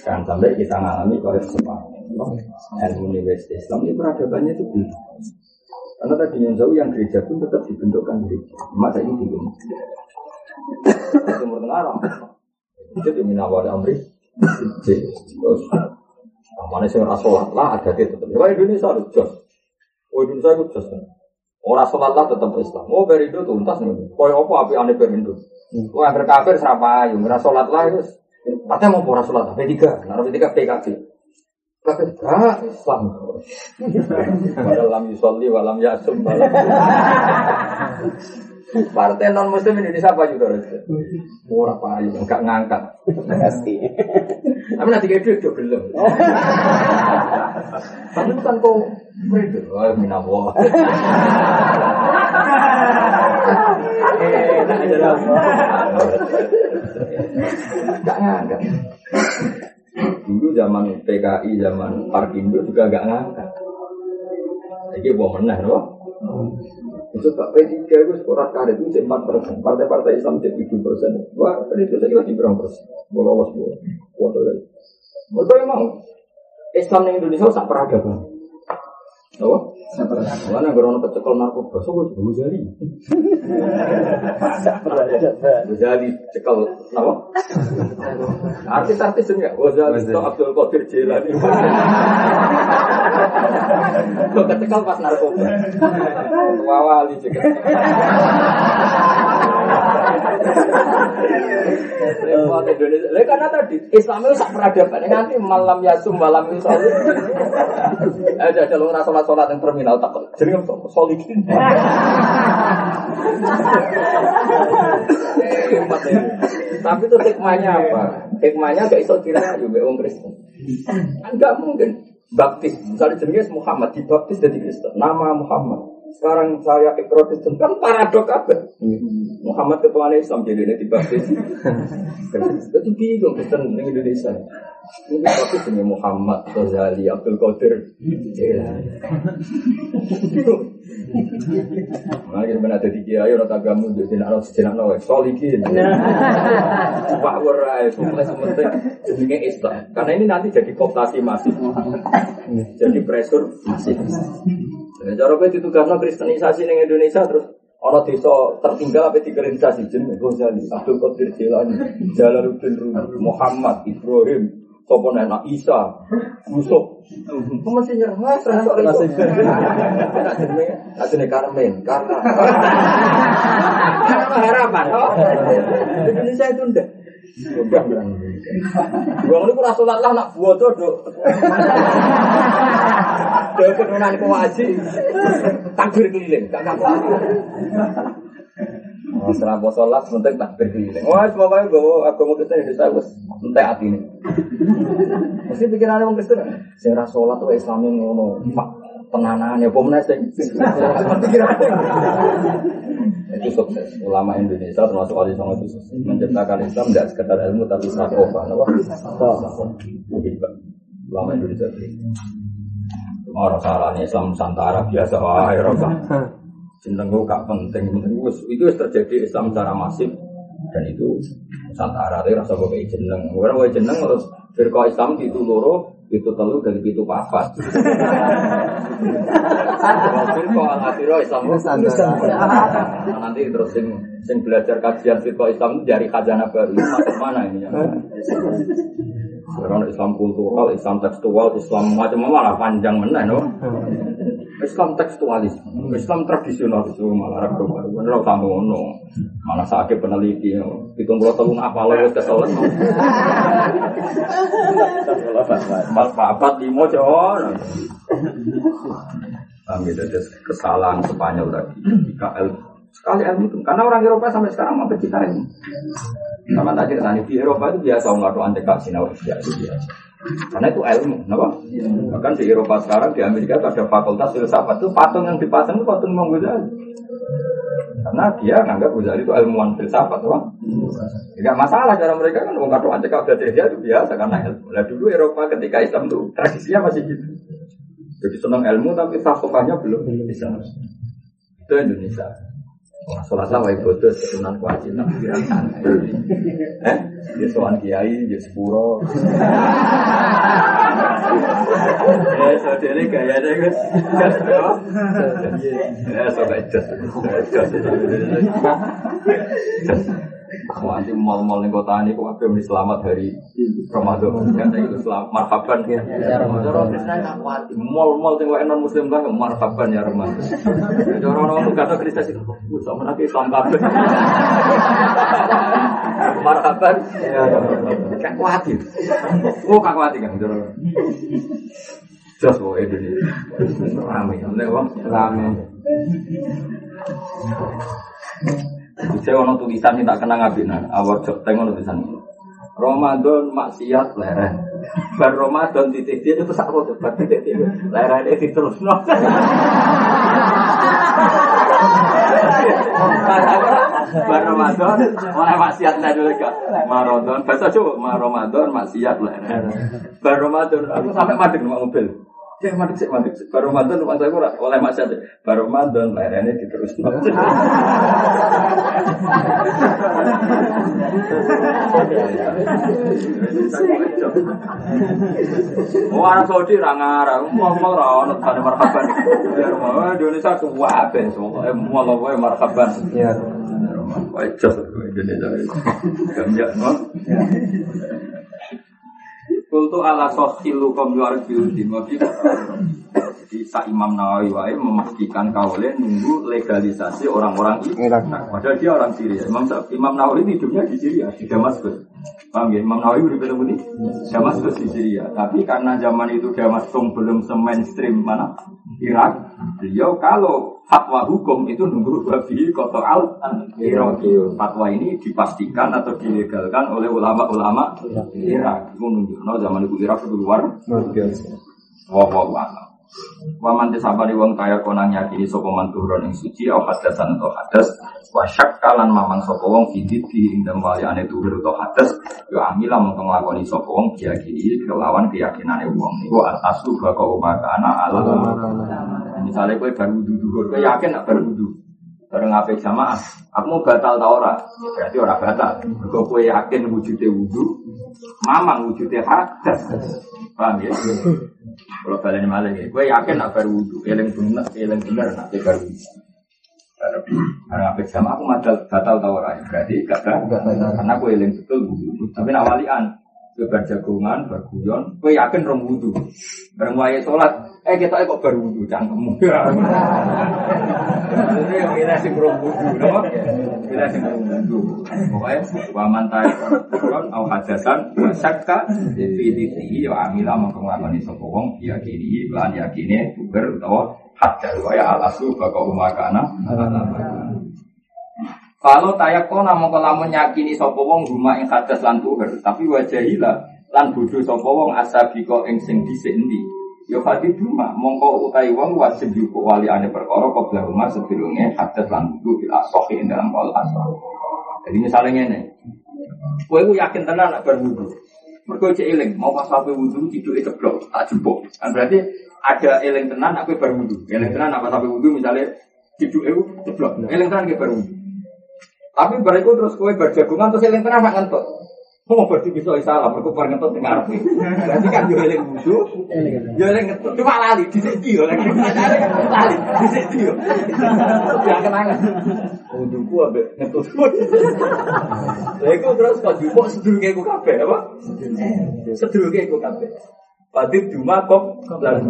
Kan sampai kita ngalami oleh sepanjang ilmu universitas Islam ini peradabannya itu belum. Karena tadi yang jauh yang gereja pun tetap dibentukkan gereja. Masa ini belum. Timur Tengah ramai. Itu di Minawal Amri. Terus Mana sih orang sholat lah ada di tetap. Wah Indonesia harus jos. Oh Indonesia harus jos. Orang sholat lah tetap Islam. Oh berindo tuntas nih. Koi opo api ane berindo. Kau yang berkafir serapa ayu. Orang sholat lah itu. Katanya mau orang sholat P tiga. Naruh P tiga P K G. Kagak Islam. Walam yusolli walam yasum. Partai non Muslim Indonesia apa juga harus? Murah apa aja, enggak ngangkat. Pasti. Tapi nanti kayak itu juga belum. Tapi bukan kau beribu. Oh, minawah. Enggak ngangkat. Dulu zaman P K I, zaman Parkindo juga enggak ngangkat. Jadi bawa menah, loh. Itu tak P tiga itu surat karet itu empat persen, partai-partai Islam itu tujuh persen. Wah, tadi itu saya kira di berapa persen? Bolos bolos, kuat lagi. Mereka memang Islam yang Indonesia tak peradaban. Tahu? Tak peradaban. Karena orang pecekol narkoba, sebut bujali. Bujali, cekal, tahu? Artis-artis enggak? Bujali, Abdul Qadir Jilani. Kau ketekal pas narkoba. Tua wali juga. Repot Indonesia. Lha karena tadi Islam itu sak peradaban. Nanti malam yasum malam itu soli. Ada ada orang salat-salat yang terminal tak jenenge solikin. Tapi itu hikmahnya apa? Hikmahnya gak iso kira yo wong Kristen. Enggak mungkin. Baptis, misalnya jenis Muhammad dibaptis dari Kristen, nama Muhammad. Sekarang saya ikrar Kristen kan paradok apa? Mm-hmm. Muhammad ketuaan Islam jadinya dibaptis. Jadi bingung Kristen di Indonesia. Ini baptis jenis Muhammad, Ghazali, Abdul Qadir. Nah, kita benar tadi dia ayo rata kamu jadi anak sejenak nawe solikin. Pak Warai, bukan sementing jenisnya Islam. Karena ini nanti jadi kooptasi masif. Jadi pressure masif. Nah, cara gue ditugaskan kristenisasi di Indonesia terus orang desa tertinggal apa digerinisasi jenis Ghazali, Abdul Qadir Jilani, Jalaluddin Rumi, Muhammad, Ibrahim. Sopo anak Isa, Yusop, kau masih nyerah serasa orang itu. Tidak demi, tidak demi Carmen, karena karena harapan. Indonesia itu ndak. Bukan bilang. Buang itu Rasulullah nak buat jodoh. Dia kenunan kau aji, takbir keliling, tak nak. Setelah mau sholat, sementara tak berkeliling. Wah, semuanya gue, aku mau Kristen di desa, gue entek hati ini. Mesti pikirannya mau Kristen. Saya sholat tuh Islam yang ngomong penanaannya, pemenang saya pikirannya. Itu sukses, ulama Indonesia termasuk Ali Songo itu sukses. Menciptakan Islam tidak sekedar ilmu, tapi sakofa. Ulama Indonesia itu orang salahnya Islam Nusantara biasa, wah Eropa jeneng kok gak penting, itu terjadi Islam secara masif dan itu Nusantara itu rasa kok jeneng. Ora wae jeneng terus firqa Islam itu loro, itu telu dari itu papat. Firqa Al-Athira Islam Nusantara. Nanti terus sing sing belajar kajian firqa Islam dari khazanah baru macam mana ini ya. Karena Islam kultural, Islam tekstual, Islam macam-macam lah panjang meneh no. Islam tekstualis, Islam tradisional itu malah Arab baru, bener tambah ono. Malah sakit peneliti, hitung pulau telung apa lah wes keselan. Pas papat limo cowok. Kami ada kesalahan Spanyol tadi, I K L sekali ilmu itu, karena orang Eropa sampai sekarang mampu kita ini. Sama tadi kan di Eropa itu biasa nggak tuh antek sinau biasa biasa. Karena itu ilmu, kenapa? Ya. Bahkan di Eropa sekarang, di Amerika itu ada fakultas filsafat itu patung yang dipasang itu patung Imam Ghazali. Karena dia nganggap Ghazali itu ilmuwan filsafat, kan? Tidak masalah cara mereka kan, orang kata cekap dari dia itu biasa karena ilmu. Nah dulu Eropa ketika Islam itu tradisinya masih gitu. Jadi senang ilmu tapi filsafatnya belum bisa. Itu Indonesia. Masalahnya wae bodoh sunan kuaci nang pirang santai. Eh, ya sowan kiai, ya sepuro. Eh, sadene kayane guys. Gas yo. Eh, sobat jos. Jos. Masih mal-mal di kota ini, aku ambil selamat hari Ramadan. Kata itu selamat, marhaban ya. Mal-mal di non muslim lah, marhaban ya Ramadan. Orang-orang kata Kristus itu, sama lagi Islam kabeh. Marhaban, kak kuatir. Oh kak kuatir kan, jorong. Jelas bahwa Indonesia rame, rame. Saya ada tulisan yang tak kena ngabinan awal jepteng ada tulisan ini Ramadan maksiat leren bar Ramadan titik dia itu pesak roda bar titik dia leren itu terus no bar Ramadan oleh maksiat leren Ramadan bahasa Jawa Ramadan maksiat leren bar Ramadan aku sampai madeng sama mobil ya madeg sik madeg sik bar Ramadan rumah saya ora oleh maksiat bar Ramadan lerene diterusno. Orang Saudi ra ngara ngomong ra ono tane marhaban. Indonesia kuat ben semua mulo wae marhaban. Ya. Wae jos Indonesia. Kamjak non. Kultu ala sohilu komluar biudin wabidha. Jadi Sa Imam Nawawi wae memastikan kaulnya nunggu legalisasi orang-orang Irak. Padahal dia orang Syria. Imam, Imam Nawawi hidupnya di Syria, di Damaskus. Paham ya? Imam Nawawi berapa ini? Damaskus di Syria. Tapi karena zaman itu Damaskus belum se-mainstream mana Irak. Beliau kalau fatwa hukum itu nunggu babi koto al Irak. Fatwa ini dipastikan atau dilegalkan oleh ulama-ulama Irak. Itu nunggu. No zaman itu Irak itu luar. Wah wah wah. Waman tisabari wong kaya konang yakini sopo mantuhron yang suci au hadasan atau hadas wasyak kalan mamang sopo wong fidit diindam waliane tuhur atau hadas ya amila mongkong lakoni sopo wong yakini kelawan keyakinane wong niku al-aslu bakau makana ala misalnya kowe baru wudu kowe yakin nak baru wudu bareng ape jamaah aku mau batal ta ora berarti ora batal kok kowe yakin wujude wudu mamang wujude hadas paham ya. Kalau kalian malah ya, gue yakin nak berwudu, eleng bener, eleng bener nak berwudu. Karena apa jam aku madal batal tawaran, berarti kata, karena gue eleng betul wudu. Tapi nak walian, gue berjagungan, berguyon, gue yakin rong wudu. Bareng wae sholat, eh kita kok berwudu, cangkemmu. Jadi yang kira sih rong wudu, dong? Kira sih rong wudu. Pokoknya, waman tarik orang, awak hajasan, masyarakat, fititi, ya amila mengkongkongani sokong, yakini, belan yakini, buber, atau hajar, ya alasu, bakau makana. Kalau tayakona mengkolamun yakini sokong, rumah yang hadas lan buber, tapi wajahilah, lan budu sokong, asabiko ing sing disendi. Ya fadid rumah, mongko utai wong wajib yuko wali ane perkara koblah rumah sebelumnya hadas lan budu bila sohin dalam kol asal. Jadi misalnya ini, kowe ku yakin tenan nak berwudu. Mergo cek eling, mau pas sampe wudu tiduke ceblok, tak jebok. Kan berarti ada eling tenan nak kowe berwudu. Eling tenan nak pas sampe wudu misale tiduke ceblok. Eling tenan kowe berwudu. Tapi bariku terus kowe berjagungan terus eling tenan nak ngentut. Mau berarti bisa salah, mergo bar ngentut teng arepe. Berarti kan yo eling wudu, yo eling ngentut. Cuma lali dhisik iki yo lagi. Lali dhisik iki yo. Jangan kenangan. Wuduku ambek ngetut. Lha iku terus kok jupuk sedurunge iku kabeh apa? Sedurunge iku kabeh. Berarti cuma kok kabeh.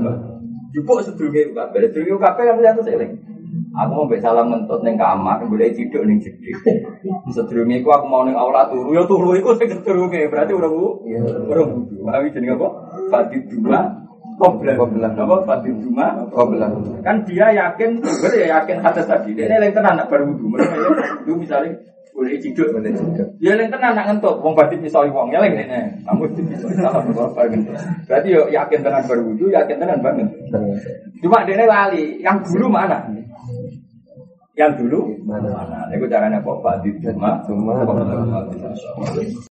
Jupuk sedurunge iku kabeh. Sedurunge iku kabeh kan terus eling. Aku ambek salam ngentut ning kamar, boleh diduk ning jedhi. Sedurunge iku aku mau ning aula turu, ya turu iku sing sedurunge. Berarti ora wudu. Ora wudu. Mawi jenenge apa? Berarti cuma Qoblah, qoblah, apa? Fatin Juma, qoblah. Kan dia yakin, bener ya yakin hadas tadi. Dia yang tenan nak berwudu. Mereka misalnya boleh ciduk, boleh ciduk. Dia yang tenan nak ngentuk. Wong batin misalnya wong nyeleng ini. Kamu itu bisa salah berkorban. Berarti yo yakin tenan berwudu, yakin tenan banget. Cuma dia lali. Yang dulu mana? Yang dulu mana? Itu caranya kok Fatin Juma, qoblah.